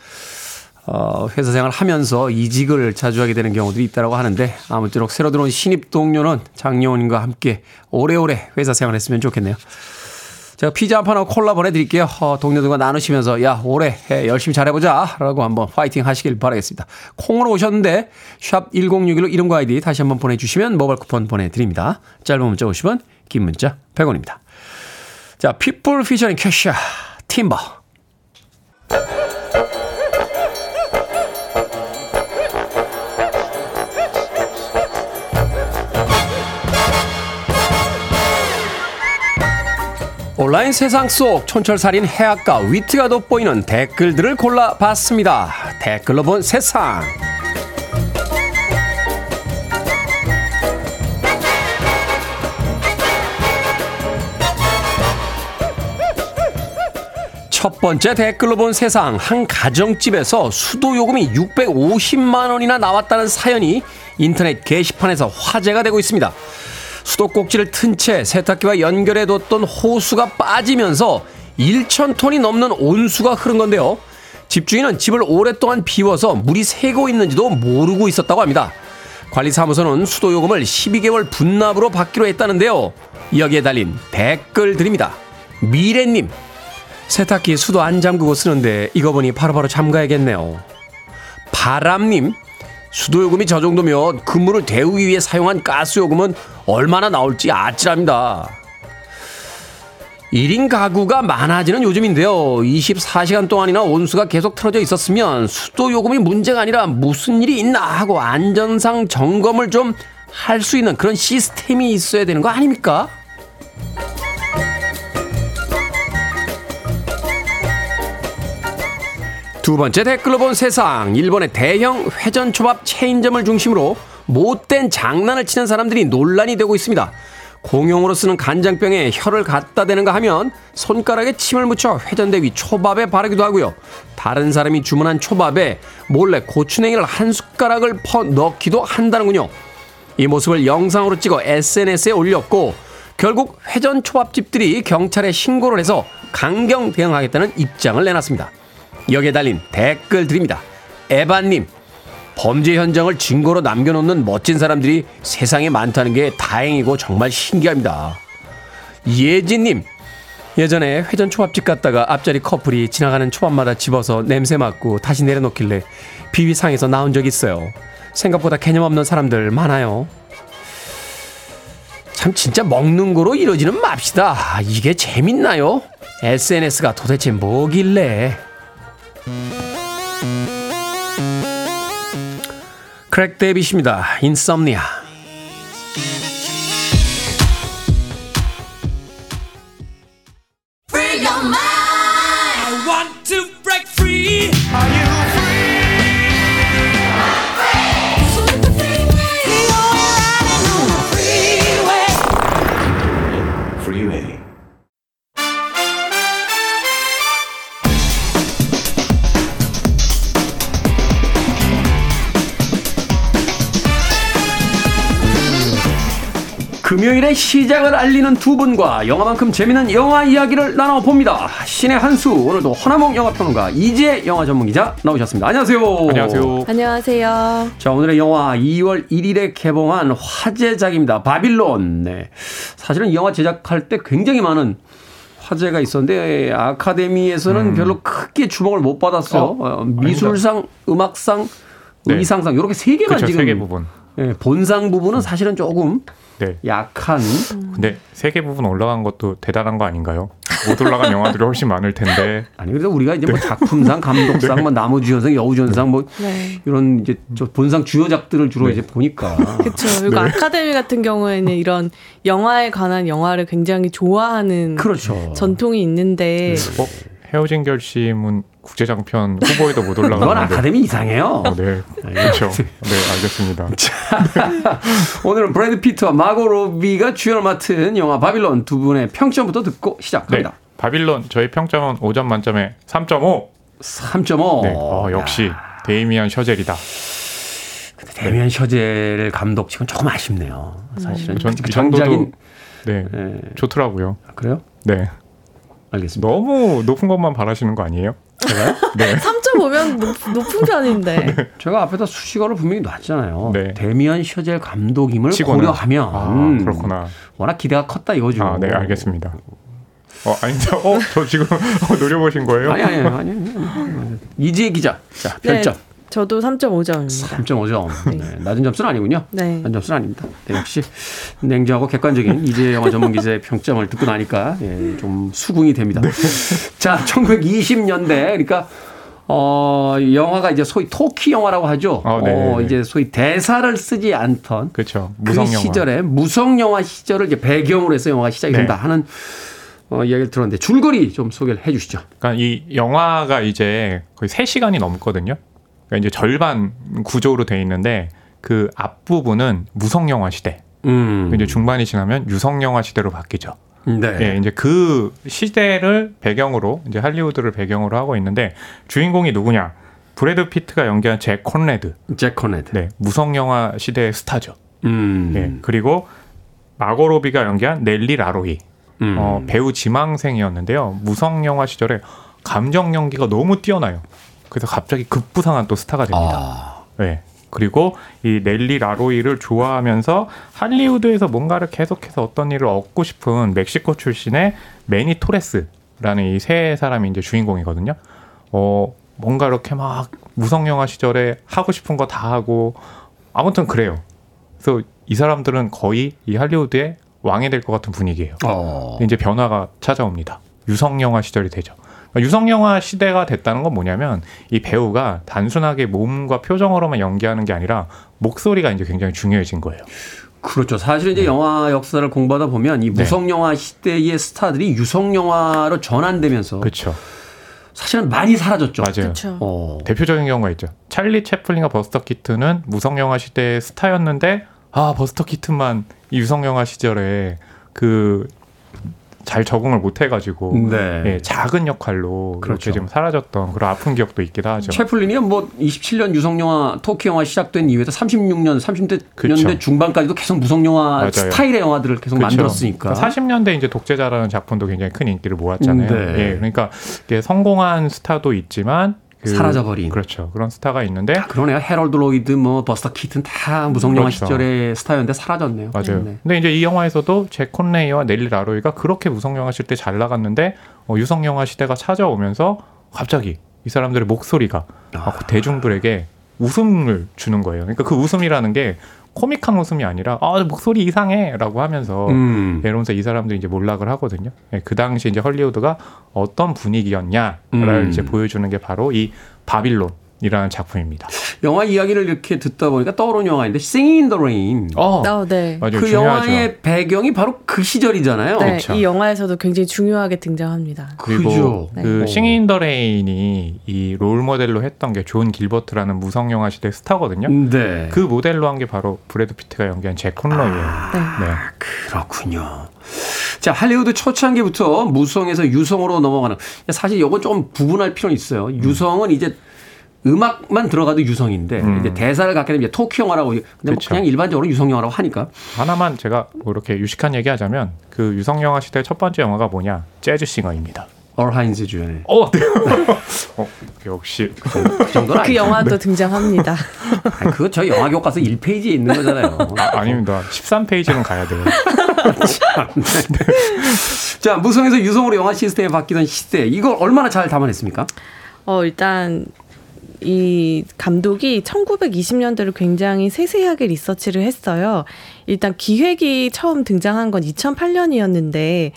어, 회사 생활을 하면서 이직을 자주 하게 되는 경우들이 있다고 하는데 아무쪼록 새로 들어온 신입 동료는 장려원과 함께 오래오래 회사 생활했으면 좋겠네요. 제가 피자 한 판하고 콜라 보내드릴게요. 어, 동료들과 나누시면서 야 올해 해, 열심히 잘해보자 라고 한번 파이팅 하시길 바라겠습니다. 콩으로 오셨는데 샵 일공육일로 이름과 아이디 다시 한번 보내주시면 모바일 쿠폰 보내드립니다. 짧은 문자 오십 원, 긴 문자 백 원입니다. 자, 피플 피처링 캐샤 팀버. 온라인 세상 속 촌철살인 해학과 위트가 돋보이는 댓글들을 골라봤습니다. 댓글로 본 세상. 첫 번째 댓글로 본 세상. 한 가정집에서 수도요금이 육백오십만 원이나 나왔다는 사연이 인터넷 게시판에서 화제가 되고 있습니다. 수도꼭지를 튼 채 세탁기와 연결해뒀던 호수가 빠지면서 천톤이 넘는 온수가 흐른 건데요. 집주인은 집을 오랫동안 비워서 물이 새고 있는지도 모르고 있었다고 합니다. 관리사무소는 수도요금을 십이 개월 분납으로 받기로 했다는데요. 여기에 달린 댓글들입니다. 미래님, 세탁기 수도 안 잠그고 쓰는데 이거 보니 바로바로 잠가야겠네요. 바람님, 수도요금이 저 정도면 그물을 데우기 위해 사용한 가스요금은 얼마나 나올지 아찔합니다. 일 인 가구가 많아지는 요즘인데요. 이십사 시간 동안이나 온수가 계속 틀어져 있었으면 수도요금이 문제가 아니라 무슨 일이 있나 하고 안전상 점검을 좀 할 수 있는 그런 시스템이 있어야 되는 거 아닙니까? 두 번째 댓글로 본 세상. 일본의 대형 회전초밥 체인점을 중심으로 못된 장난을 치는 사람들이 논란이 되고 있습니다. 공용으로 쓰는 간장병에 혀를 갖다 대는가 하면 손가락에 침을 묻혀 회전대 위 초밥에 바르기도 하고요. 다른 사람이 주문한 초밥에 몰래 고추냉이를 한 숟가락을 퍼 넣기도 한다는군요. 이 모습을 영상으로 찍어 에스엔에스에 올렸고 결국 회전초밥집들이 경찰에 신고를 해서 강경 대응하겠다는 입장을 내놨습니다. 여기에 달린 댓글 드립니다. 에바님, 범죄 현장을 증거로 남겨놓는 멋진 사람들이 세상에 많다는 게 다행이고 정말 신기합니다. 예진님, 예전에 회전 초밥집 갔다가 앞자리 커플이 지나가는 초밥마다 집어서 냄새 맡고 다시 내려놓길래 비위상에서 나온 적이 있어요. 생각보다 개념 없는 사람들 많아요. 참 진짜 먹는 거로 이러지는 맙시다. 이게 재밌나요? 에스엔에스가 도대체 뭐길래. 크랙 데빗입니다. 인썸니아. 금요일의 시작을 알리는 두 분과 영화만큼 재미있는 영화 이야기를 나눠봅니다. 신의 한 수, 오늘도 허남몽 영화평론가, 이지혜 영화 전문기자 나오셨습니다. 안녕하세요. 안녕하세요. 안녕하세요. 자, 오늘의 영화 이월 일일에 개봉한 화제작입니다. 바빌론. 네. 사실은 영화 제작할 때 굉장히 많은 화제가 있었는데 아카데미에서는 음. 별로 크게 주목을 못 받았어요. 어, 미술상, 아닙니다. 음악상, 네. 의상상 이렇게 세 개만 그렇죠, 지금. 세 개 부분. 네, 본상 부분은 사실은 조금 네. 약한. 근데 세계 부분 올라간 것도 대단한 거 아닌가요? 못 올라간 영화들이 훨씬 많을 텐데. 아니 그래도 우리가 이제 네. 뭐 작품상, 감독상, 네. 뭐 남우주연상, 여우주연상 뭐 네. 이런 이제 저 본상 주요작들을 주로 네. 이제 보니까. 그렇죠. 그리고 네. 아카데미 같은 경우에는 이런 영화에 관한 영화를 굉장히 좋아하는 그렇죠. 전통이 있는데. 네. 어? 헤어진 결심은 국제장편 후보에도 못 올라가는데. 이건 아카데미 이상해요. 어, 네. 그렇죠. 네, 알겠습니다. 자, 오늘은 브래드 피트와 마고 로비가 주연을 맡은 영화 바빌론 두 분의 평점부터 듣고 시작합니다. 네, 바빌론 저희 평점은 오점 만점에 삼 점 오. 삼 점 오. 네, 어, 역시 야. 데이미안 셔젤이다. 근데 데이미안 네. 셔젤 감독 지금 조금 아쉽네요. 사실은. 전, 그 정작인. 네, 네, 좋더라고요. 아, 그래요? 네. 알겠습니다. 너무 높은 것만 바라시는 거 아니에요? 네. 삼 점 수치로 보면 높, 높은 편인데. 네. 제가 앞에다 수식어를 분명히 놨잖아요. 네. 데미안 셔젤 감독임을 치거나. 고려하면 아, 그렇구나. 워낙 기대가 컸다 이거죠. 아, 네, 알겠습니다. 어, 아닌데, 어, 저 지금 노려보신 거예요? 아니, 아니, 아니, 아니. 이지혜 기자, 자, 별점. 네, 저도 삼 점 오 점입니다. 삼 점 오 점. 네, 낮은 점수는 아니군요. 네. 낮은 점수는 아닙니다. 네, 역시 냉정하고 객관적인 이지혜 영화 전문 기자의 평점을 듣고 나니까 예, 좀 수긍이 됩니다. 네. 자, 천구백이십 년대, 그러니까 어, 영화가 이제 소위 토키 영화라고 하죠. 아, 어, 이제 소위 대사를 쓰지 않던 그쵸, 무성 그 영화. 시절에 무성 영화 시절을 이제 배경으로 해서 영화가 시작이 네. 된다 하는. 어, 이야기를 들었는데 줄거리 좀 소개를 해 주시죠. 그러니까 이 영화가 이제 거의 세 시간이 넘거든요. 그러니까 이제 절반 구조로 돼 있는데 그 앞부분은 무성 영화 시대. 음. 이제 중반이 지나면 유성 영화 시대로 바뀌죠. 네. 예, 이제 그 시대를 배경으로 이제 할리우드를 배경으로 하고 있는데 주인공이 누구냐? 브래드 피트가 연기한 잭 콘래드. 잭 콘래드. 네. 무성 영화 시대의 스타죠. 음. 예. 그리고 마고 로비가 연기한 넬리 라로이. 음. 어, 배우 지망생이었는데요. 무성 영화 시절에 감정 연기가 너무 뛰어나요. 그래서 갑자기 급부상한 또 스타가 됩니다. 아. 네. 그리고 이 넬리 라로이를 좋아하면서 할리우드에서 뭔가를 계속해서 어떤 일을 얻고 싶은 멕시코 출신의 매니 토레스라는 이 세 사람이 이제 주인공이거든요. 어, 뭔가 이렇게 막 무성 영화 시절에 하고 싶은 거 다 하고 아무튼 그래요. 그래서 이 사람들은 거의 이 할리우드의 왕이 될 것 같은 분위기예요. 어. 이제 변화가 찾아옵니다. 유성 영화 시절이 되죠. 그러니까 유성 영화 시대가 됐다는 건 뭐냐면 이 배우가 단순하게 몸과 표정으로만 연기하는 게 아니라 목소리가 이제 굉장히 중요해진 거예요. 그렇죠. 사실 이제 네. 영화 역사를 공부하다 보면 이 무성 영화 시대의 스타들이 유성 영화로 전환되면서 그렇죠. 사실은 많이 사라졌죠. 맞아요. 어. 대표적인 경우가 있죠. 찰리 채플린과 버스터 키튼은 무성 영화 시대의 스타였는데 아 버스터 키튼만 이 유성 영화 시절에 그 잘 적응을 못 해가지고 네. 예, 작은 역할로 그렇게 좀 사라졌던 그런 아픈 기억도 있기도 하죠. 채플린이 뭐 이십칠 년 유성 영화 토키 영화 시작된 이후에도 삼십육 년, 삼십 년대 그쵸. 중반까지도 계속 무성 영화 맞아요. 스타일의 영화들을 계속 그쵸. 만들었으니까 사십 년대 이제 독재자라는 작품도 굉장히 큰 인기를 모았잖아요. 네. 예, 그러니까 이게 성공한 스타도 있지만. 그, 사라져버린 그렇죠 그런 스타가 있는데 아, 그러네요. 해럴드 로이드 뭐 버스터 키튼 다 무성 영화 그렇죠. 시절의 스타였는데 사라졌네요. 맞아요. 네. 근데 이제 이 영화에서도 잭 콘레이와 넬리 라로이가 그렇게 무성 영화 시대 잘 나갔는데 어, 유성 영화 시대가 찾아오면서 갑자기 이 사람들의 목소리가 아. 대중들에게 웃음을 주는 거예요. 그러니까 그 웃음이라는 게 코믹한 웃음이 아니라 아 목소리 이상해라고 하면서 음. 이러면서 이 사람들이 이제 몰락을 하거든요. 예, 그 당시 이제 할리우드가 어떤 분위기였냐를 음. 이제 보여주는 게 바로 이 바빌론이라는 작품입니다. 영화 이야기를 이렇게 듣다 보니까 떠오른 영화인데 Singin' in the Rain. 어, 어 네. 맞아요. 그 중요하죠. 영화의 배경이 바로 그 시절이잖아요. 네, 그렇죠. 이 영화에서도 굉장히 중요하게 등장합니다. 그리고 네. 그 Singin' in the Rain이 이 롤모델로 했던 게 존 길버트라는 무성 영화 시대 스타거든요. 네. 그 모델로 한 게 바로 브래드 피트가 연기한 잭 콘로이예요. 아, 네. 네. 그렇군요. 자, 할리우드 초창기부터 무성에서 유성으로 넘어가는 사실 이건 조금 구분할 필요는 있어요. 유성은 음. 이제 음악만 들어가도 유성인데 음. 이제 대사를 갖게 되면 이제 토키 영화라고 근데 뭐 그냥 일반적으로 유성 영화라고 하니까 하나만 제가 뭐 이렇게 유식한 얘기하자면 그 유성 영화 시대의 첫 번째 영화가 뭐냐 재즈싱어입니다. 얼 하인즈 주연의. 어, 네. 어, 역시 그 정도는 그 영화도 네. 등장합니다. 아니, 그거 저희 영화 교과서 일 페이지에 있는 거잖아요. 아, 아닙니다. 십삼 페이지는 가야 돼요. 참, 네. 네. 자, 무성에서 유성으로 영화 시스템이 바뀌던 시대 이걸 얼마나 잘 담아냈습니까? 어, 일단. 이 감독이 천구백이십 년대를 굉장히 세세하게 리서치를 했어요. 일단 기획이 처음 등장한 건 이천팔 년이었는데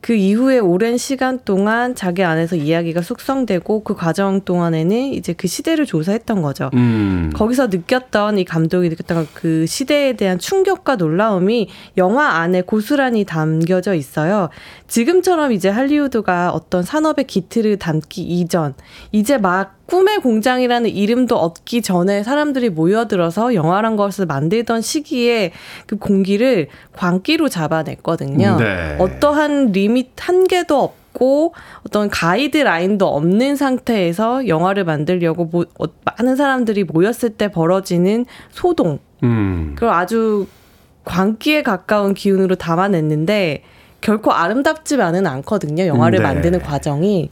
그 이후에 오랜 시간 동안 자기 안에서 이야기가 숙성되고 그 과정 동안에는 이제 그 시대를 조사했던 거죠. 음. 거기서 느꼈던 이 감독이 느꼈던 그 시대에 대한 충격과 놀라움이 영화 안에 고스란히 담겨져 있어요. 지금처럼 이제 할리우드가 어떤 산업의 기틀을 담기 이전, 이제 막 꿈의 공장이라는 이름도 얻기 전에 사람들이 모여들어서 영화란 것을 만들던 시기에 그 공기를 광기로 잡아냈거든요. 네. 어떠한 리밋 한계도 없고 어떤 가이드라인도 없는 상태에서 영화를 만들려고 모, 어, 많은 사람들이 모였을 때 벌어지는 소동. 음. 그걸 아주 광기에 가까운 기운으로 담아냈는데 결코 아름답지만은 않거든요. 영화를 네. 만드는 과정이.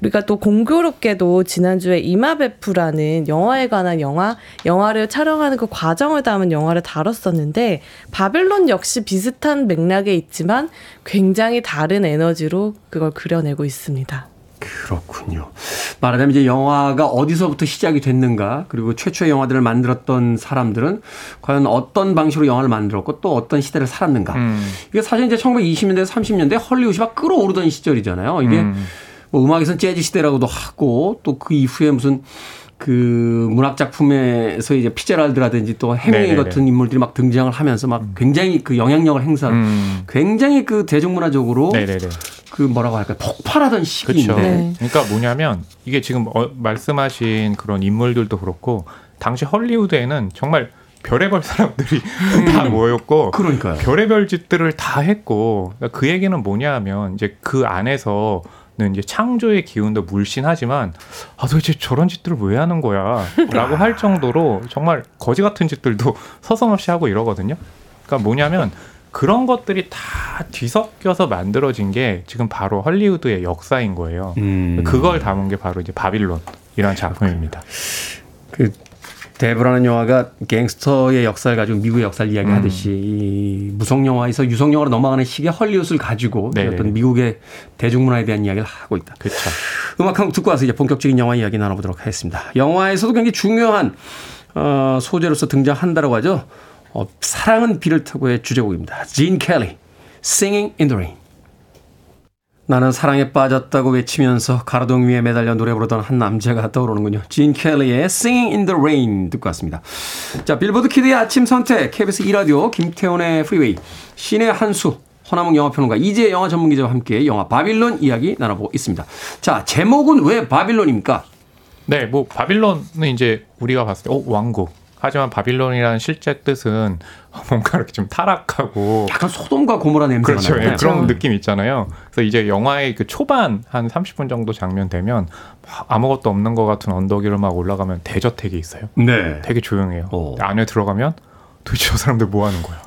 우리가 또 공교롭게도 지난주에 이마베프라는 영화에 관한 영화, 영화를 촬영하는 그 과정을 담은 영화를 다뤘었는데 바벨론 역시 비슷한 맥락에 있지만 굉장히 다른 에너지로 그걸 그려내고 있습니다. 그렇군요. 말하자면 이제 영화가 어디서부터 시작이 됐는가, 그리고 최초의 영화들을 만들었던 사람들은 과연 어떤 방식으로 영화를 만들었고 또 어떤 시대를 살았는가. 음. 이게 사실 이제 천구백이십 년대, 삼십 년대 헐리우드 막 끌어오르던 시절이잖아요. 이게 음. 뭐 음악에서는 재즈 시대라고도 하고 또 그 이후에 무슨 그 문학 작품에서 이제 피제랄드라든지 또 해밍웨이 같은 인물들이 막 등장을 하면서 막 굉장히 그 영향력을 행사하고 음. 굉장히 그 대중문화적으로 네네네. 그 뭐라고 할까 폭발하던 시기인데. 네. 그러니까 뭐냐면 이게 지금 어, 말씀하신 그런 인물들도 그렇고 당시 헐리우드에는 정말 별의별 사람들이 음. 다 모였고 그러니까요. 별의별 짓들을 다 했고 그러니까 그 얘기는 뭐냐면 이제 그 안에서 는 이제 창조의 기운도 물씬하지만 아 도대체 저런 짓들을 왜 하는 거야라고 할 정도로 정말 거지 같은 짓들도 서슴없이 하고 이러거든요. 그러니까 뭐냐면 그런 것들이 다 뒤섞여서 만들어진 게 지금 바로 헐리우드의 역사인 거예요. 음. 그걸 담은 게 바로 이제 바빌론이라는 작품입니다. 그 데브라는 영화가 갱스터의 역사를 가지고 미국의 역사를 이야기하듯이 음. 이 무속 영화에서 유속 영화로 넘어가는 시기의 헐리우드를 가지고 네네. 어떤 미국의 대중문화에 대한 이야기를 하고 있다. 그렇죠. 음악 한곡 듣고 와서 이제 본격적인 영화 이야기 나눠보도록 하겠습니다. 영화에서도 굉장히 중요한 어, 소재로서 등장한다라고 하죠. 어, 사랑은 비를 타고의 주제곡입니다. 진 켈리, Singing in the Rain. 나는 사랑에 빠졌다고 외치면서 가로등 위에 매달려 노래 부르던 한 남자가 떠오르는군요. 진 켈리의 Singing in the Rain 듣고 왔습니다. 자, 빌보드 키드의 아침 선택, 케이비에스 E 라디오, 김태훈의 프리웨이, 신의 한수, 허남웅 영화평론가, 이제 영화 전문기자와 함께 영화 바빌론 이야기 나눠보고 있습니다. 자, 제목은 왜 바빌론입니까? 네, 뭐 바빌론은 이제 우리가 봤을 때 어, 왕국. 하지만 바빌론이라는 실제 뜻은 뭔가 이렇게 좀 타락하고 약간 소돔과 고모라 냄새가 그렇죠. 나요. 그렇죠. 그런 느낌 있잖아요. 그래서 이제 영화의 그 초반 한 삼십 분 정도 장면 되면 아무것도 없는 것 같은 언덕 위로 막 올라가면 대저택이 있어요. 네. 되게 조용해요. 어. 안에 들어가면 도대체 저 사람들 뭐 하는 거야?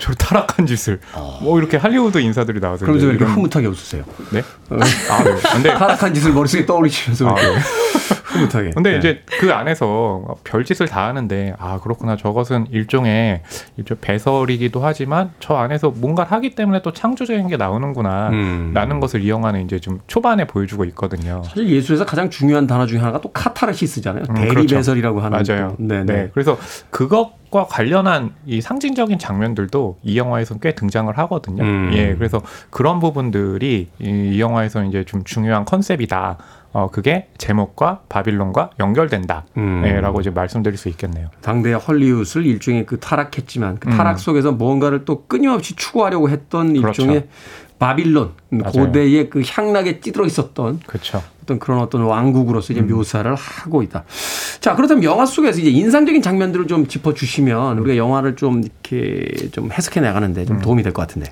저 타락한 짓을 어. 뭐 이렇게 할리우드 인사들이 나와서 그럼 좀 이렇게 이런... 흐뭇하게 웃으세요. 네? 아, 네. 근데 타락한 짓을 머릿속에 떠올리시면서 아, 네. 흐뭇하게. 근데 네. 이제 그 안에서 별짓을 다 하는데 아 그렇구나 저것은 일종의 일종의 배설이기도 하지만 저 안에서 뭔가를 하기 때문에 또 창조적인 게 나오는구나 음. 라는 것을 이용하는 이제 좀 초반에 보여주고 있거든요. 사실 예술에서 가장 중요한 단어 중에 하나가 또 카타르시스잖아요. 음, 대리 그렇죠. 배설이라고 하는. 맞아요. 네네. 네. 그래서 그것 과 관련한 이 상징적인 장면들도 이 영화에서는 꽤 등장을 하거든요. 음. 예, 그래서 그런 부분들이 이, 이 영화에서는 이제 좀 중요한 컨셉이다. 어, 그게 제목과 바빌론과 연결된다라고 음. 예, 이제 말씀드릴 수 있겠네요. 당대의 헐리우드를 일종의 그 타락했지만 그 타락 음. 속에서 뭔가를 또 끊임없이 추구하려고 했던 그렇죠. 일종의 바빌론 맞아요. 고대의 그 향락에 찌들어 있었던. 그렇죠. 어떤 그런 어떤 왕국으로서 이제 음. 묘사를 하고 있다. 자, 그렇다면 영화 속에서 이제 인상적인 장면들을 좀 짚어주시면 우리가 영화를 좀 이렇게 좀 해석해 나가는데 좀 도움이 될 것 같은데.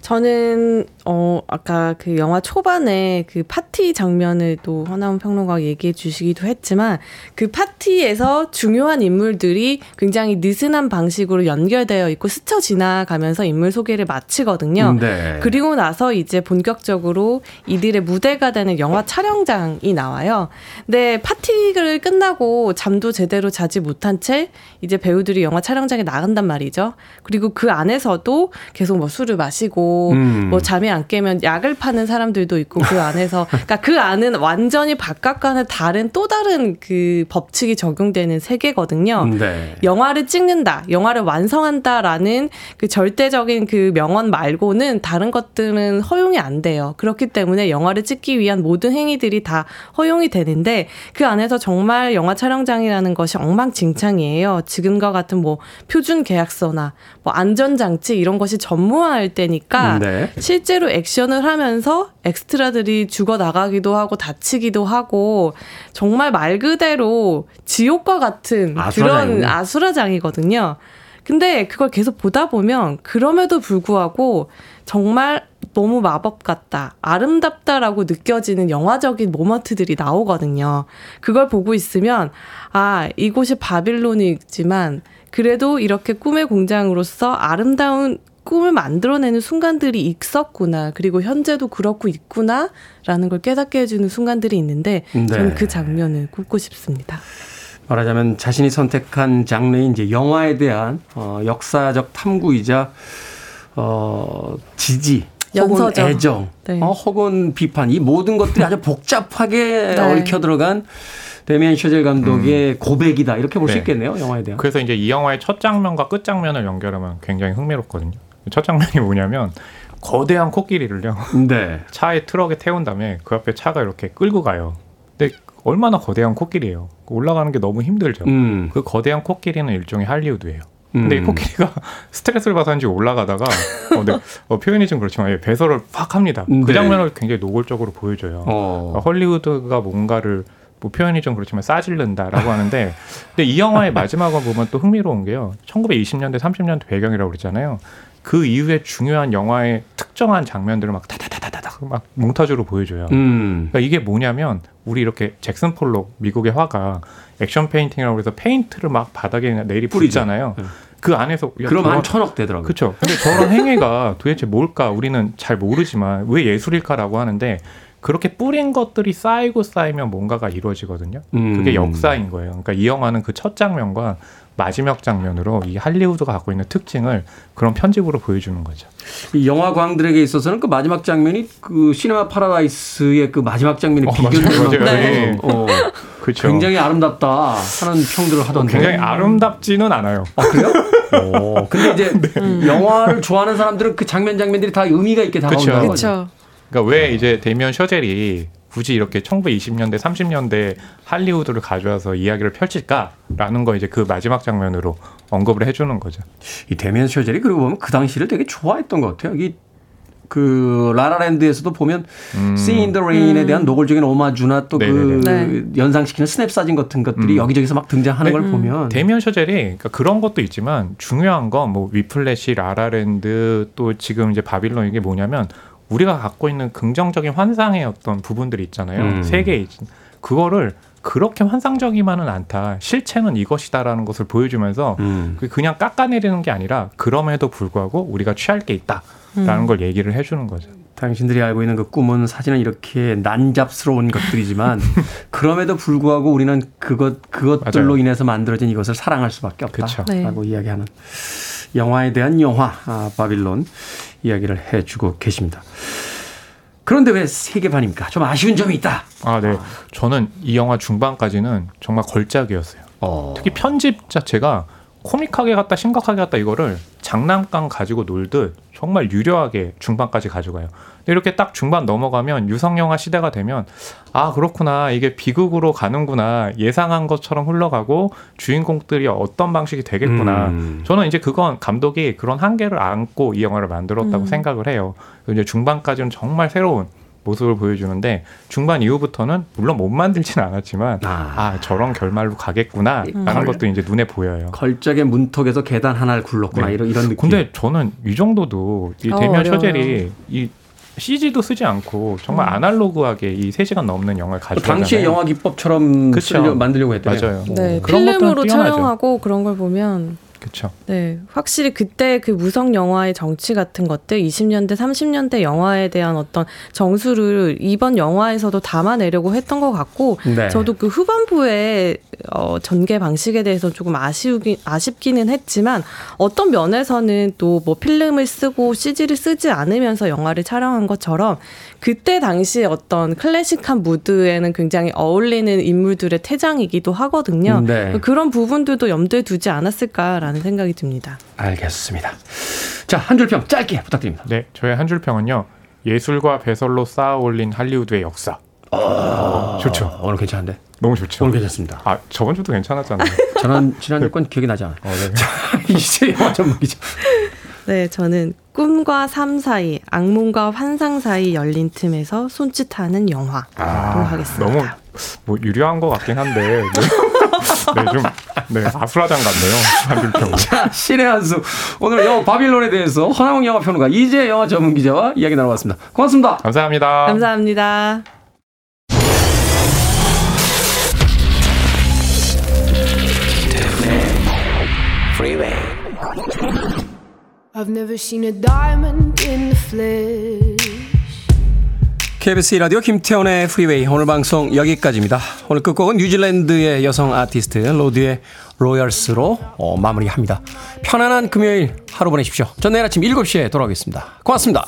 저는 어 아까 그 영화 초반에 그 파티 장면을 또 허나운 평론가가 얘기해 주시기도 했지만 그 파티에서 중요한 인물들이 굉장히 느슨한 방식으로 연결되어 있고 스쳐 지나가면서 인물 소개를 마치거든요. 네. 그리고 나서 이제 본격적으로 이들의 무대가 되는 영화 촬영장이 나와요. 근데 파티를 끝나고 잠도 제대로 자지 못한 채 이제 배우들이 영화 촬영장에 나간단 말이죠. 그리고 그 안에서도 계속 뭐 술을 마시고 음. 뭐 잠이 안 깨면 약을 파는 사람들도 있고 그 안에서 그러니까 그 안은 완전히 바깥과는 다른 또 다른 그 법칙이 적용되는 세계거든요. 네. 영화를 찍는다, 영화를 완성한다라는 그 절대적인 그 명언 말고는 다른 것들은 허용이 안 돼요. 그렇기 때문에 영화를 찍기 위한 모든 행위들이 다 허용이 되는데 그 안에서 정말 영화 촬영장이라는 것이 엉망진창이에요. 지금과 같은 뭐 표준 계약서나 뭐 안전장치 이런 것이 전무할 때니까. 네. 실제로 액션을 하면서 엑스트라들이 죽어나가기도 하고 다치기도 하고 정말 말 그대로 지옥과 같은 아수라장이군요. 그런 아수라장이거든요. 근데 그걸 계속 보다 보면 그럼에도 불구하고 정말 너무 마법 같다, 아름답다라고 느껴지는 영화적인 모먼트들이 나오거든요. 그걸 보고 있으면 아, 이곳이 바빌론이지만 그래도 이렇게 꿈의 공장으로서 아름다운 꿈을 만들어내는 순간들이 있었구나, 그리고 현재도 그렇고 있구나 라는 걸 깨닫게 해주는 순간들이 있는데 네. 저는 그 장면을 꼽고 싶습니다. 말하자면 자신이 선택한 장르인 이제 영화에 대한 어, 역사적 탐구이자 어, 지지 혹은 연서죠. 애정 네. 어, 혹은 비판, 이 모든 것들이 아주 복잡하게 네. 얽혀 들어간 데미안 샤젤 감독의 음. 고백이다, 이렇게 볼 수 네. 있겠네요, 영화에 대한. 그래서 이제 이 영화의 첫 장면과 끝 장면을 연결하면 굉장히 흥미롭거든요. 첫 장면이 뭐냐면 거대한 코끼리를요. 네. 차에 트럭에 태운 다음에 그 앞에 차가 이렇게 끌고 가요. 근데 얼마나 거대한 코끼리예요. 올라가는 게 너무 힘들죠. 음. 그 거대한 코끼리는 일종의 할리우드예요. 근데 음. 이 코끼리가 스트레스를 받았는지 올라가다가 어, 네, 어, 표현이 좀 그렇지만 예, 배설을 팍 합니다. 네. 그 장면을 굉장히 노골적으로 보여줘요. 어. 그러니까 할리우드가 뭔가를 뭐 표현이 좀 그렇지만 싸질른다라고 하는데, 근데 이 영화의 마지막을 보면 또 흥미로운 게요. 천구백이십 년대, 삼십 년대 배경이라고 그랬잖아요. 그 이후에 중요한 영화의 특정한 장면들을 막 다다다다다닥 막 몽타주로 보여줘요. 음. 그러니까 이게 뭐냐면 우리 이렇게 잭슨 폴록 미국의 화가 액션 페인팅이라고 해서 페인트를 막 바닥에 내리 뿌리잖아요. 네. 그 안에서 그럼 한 천억 되더라고요. 그렇죠. 근데 저런 행위가 도대체 뭘까? 우리는 잘 모르지만 왜 예술일까라고 하는데, 그렇게 뿌린 것들이 쌓이고 쌓이면 뭔가가 이루어지거든요. 음. 그게 역사인 거예요. 그러니까 이 영화는 그 첫 장면과 마지막 장면으로 이 할리우드가 갖고 있는 특징을 그런 편집으로 보여주는 거죠. 이 영화광들에게 있어서는 그 마지막 장면이 그 시네마 파라다이스의 그 마지막 장면이 어, 비교되는 네. 어, 그렇죠. 굉장히 아름답다 하는 평들을 하던데. 어, 굉장히 아름답지는 않아요. 아, 그래요? 오, 근데 이제 네. 영화를 좋아하는 사람들은 그 장면 장면들이 다 의미가 있게 다가온다는 거죠. 그러니까 왜 이제 데미안 샤젤이 굳이 이렇게 천구백이십 년대, 삼십 년대 할리우드를 가져와서 이야기를 펼칠까라는 거 이제 그 마지막 장면으로 언급을 해주는 거죠. 이 데미안 샤젤이 그리고 보면 그 당시를 되게 좋아했던 것 같아요. 이 그 라라랜드에서도 보면 음. Singin' in the Rain에 음. 대한 노골적인 오마주나 또 그 네. 연상시키는 스냅 사진 같은 것들이 음. 여기저기서 막 등장하는 네. 걸 보면 음. 데미안 샤젤이 그러니까 그런 것도 있지만 중요한 건 뭐 위플래시, 라라랜드, 또 지금 이제 바빌론, 이게 뭐냐면 우리가 갖고 있는 긍정적인 환상의 어떤 부분들이 있잖아요. 음. 세계에 그거를 그렇게 환상적이만은 않다, 실체는 이것이다라는 것을 보여주면서 음. 그냥 깎아내리는 게 아니라 그럼에도 불구하고 우리가 취할 게 있다라는 음. 걸 얘기를 해주는 거죠. 당신들이 알고 있는 그 꿈은 사실은 이렇게 난잡스러운 것들이지만 그럼에도 불구하고 우리는 그것, 그것들로 맞아요. 인해서 만들어진 이것을 사랑할 수밖에 없다라고 네. 이야기하는 영화에 대한 영화 아, 바빌론 이야기를 해주고 계십니다. 그런데 왜 세 개 반입니까? 좀 아쉬운 점이 있다. 아, 네. 저는 이 영화 중반까지는 정말 걸작이었어요. 어. 특히 편집 자체가 코믹하게 갔다 심각하게 갔다 이거를 장난감 가지고 놀듯 정말 유려하게 중반까지 가져가요. 근데 이렇게 딱 중반 넘어가면 유성영화 시대가 되면 아 그렇구나, 이게 비극으로 가는구나, 예상한 것처럼 흘러가고 주인공들이 어떤 방식이 되겠구나. 음. 저는 이제 그건 감독이 그런 한계를 안고 이 영화를 만들었다고 음. 생각을 해요. 이제 중반까지는 정말 새로운 모습을 보여주는데 중반 이후부터는 물론 못 만들지는 않았지만 아, 아 저런 결말로 가겠구나라는 걸, 것도 이제 눈에 보여요. 걸작의 문턱에서 계단 하나를 굴렀구나 네. 이런 이런 느낌. 근데 저는 이 정도도 이 데미안 샤젤이 이 씨지도 쓰지 않고 정말 음. 아날로그하게 이 세 시간 넘는 영화를 가져가잖아요. 당시의 영화 기법처럼 그쵸. 만들려고 했대요. 맞아요. 네, 그런 필름으로 촬영하고 그런 걸 보면 그렇죠. 네, 확실히 그때 그 무성 영화의 정치 같은 것들, 이십 년대, 삼십 년대 영화에 대한 어떤 정수를 이번 영화에서도 담아내려고 했던 것 같고, 네. 저도 그 후반부의 어, 전개 방식에 대해서 조금 아쉬우기, 아쉽기는 했지만 어떤 면에서는 또 뭐 필름을 쓰고 씨지를 쓰지 않으면서 영화를 촬영한 것처럼 그때 당시 어떤 클래식한 무드에는 굉장히 어울리는 인물들의 퇴장이기도 하거든요. 네. 그런 부분들도 염두에 두지 않았을까라는 생각이 듭니다. 알겠습니다. 자, 한 줄 평 짧게 부탁드립니다. 네, 저의 한 줄 평은요. 예술과 배설로 쌓아올린 할리우드의 역사. 어... 어, 좋죠. 오늘 괜찮은데? 너무 좋죠. 오늘 괜찮습니다. 아, 저번 주도 괜찮았잖아요. 저는 지난 네. 건 기억이 나지 않아요. 어, 네. 자, 이제 영화 전문기죠. 네, 저는 꿈과 삶 사이, 악몽과 환상 사이 열린 틈에서 손짓하는 영화로 아, 하겠습니다. 너무 뭐 유려한 것 같긴 한데 네, 좀 네, 아수라장 같네요. 한줄평. 자, 신의 한 수. 오늘 영화 바빌론에 대해서 허남웅 영화평론가, 이제 영화 전문 기자와 이야기 나눠봤습니다. 고맙습니다. 감사합니다. 감사합니다. Freeway. I've never seen a diamond in the flesh. 케이비에스 라디오 김태원의 프리웨이 오늘 방송 여기까지입니다. 오늘 끝곡은 뉴질랜드의 여성 아티스트 로드의 로열스로 어, 마무리합니다. 편안한 금요일 하루 보내십시오. 전 내일 아침 일곱 시에 돌아오겠습니다. 고맙습니다.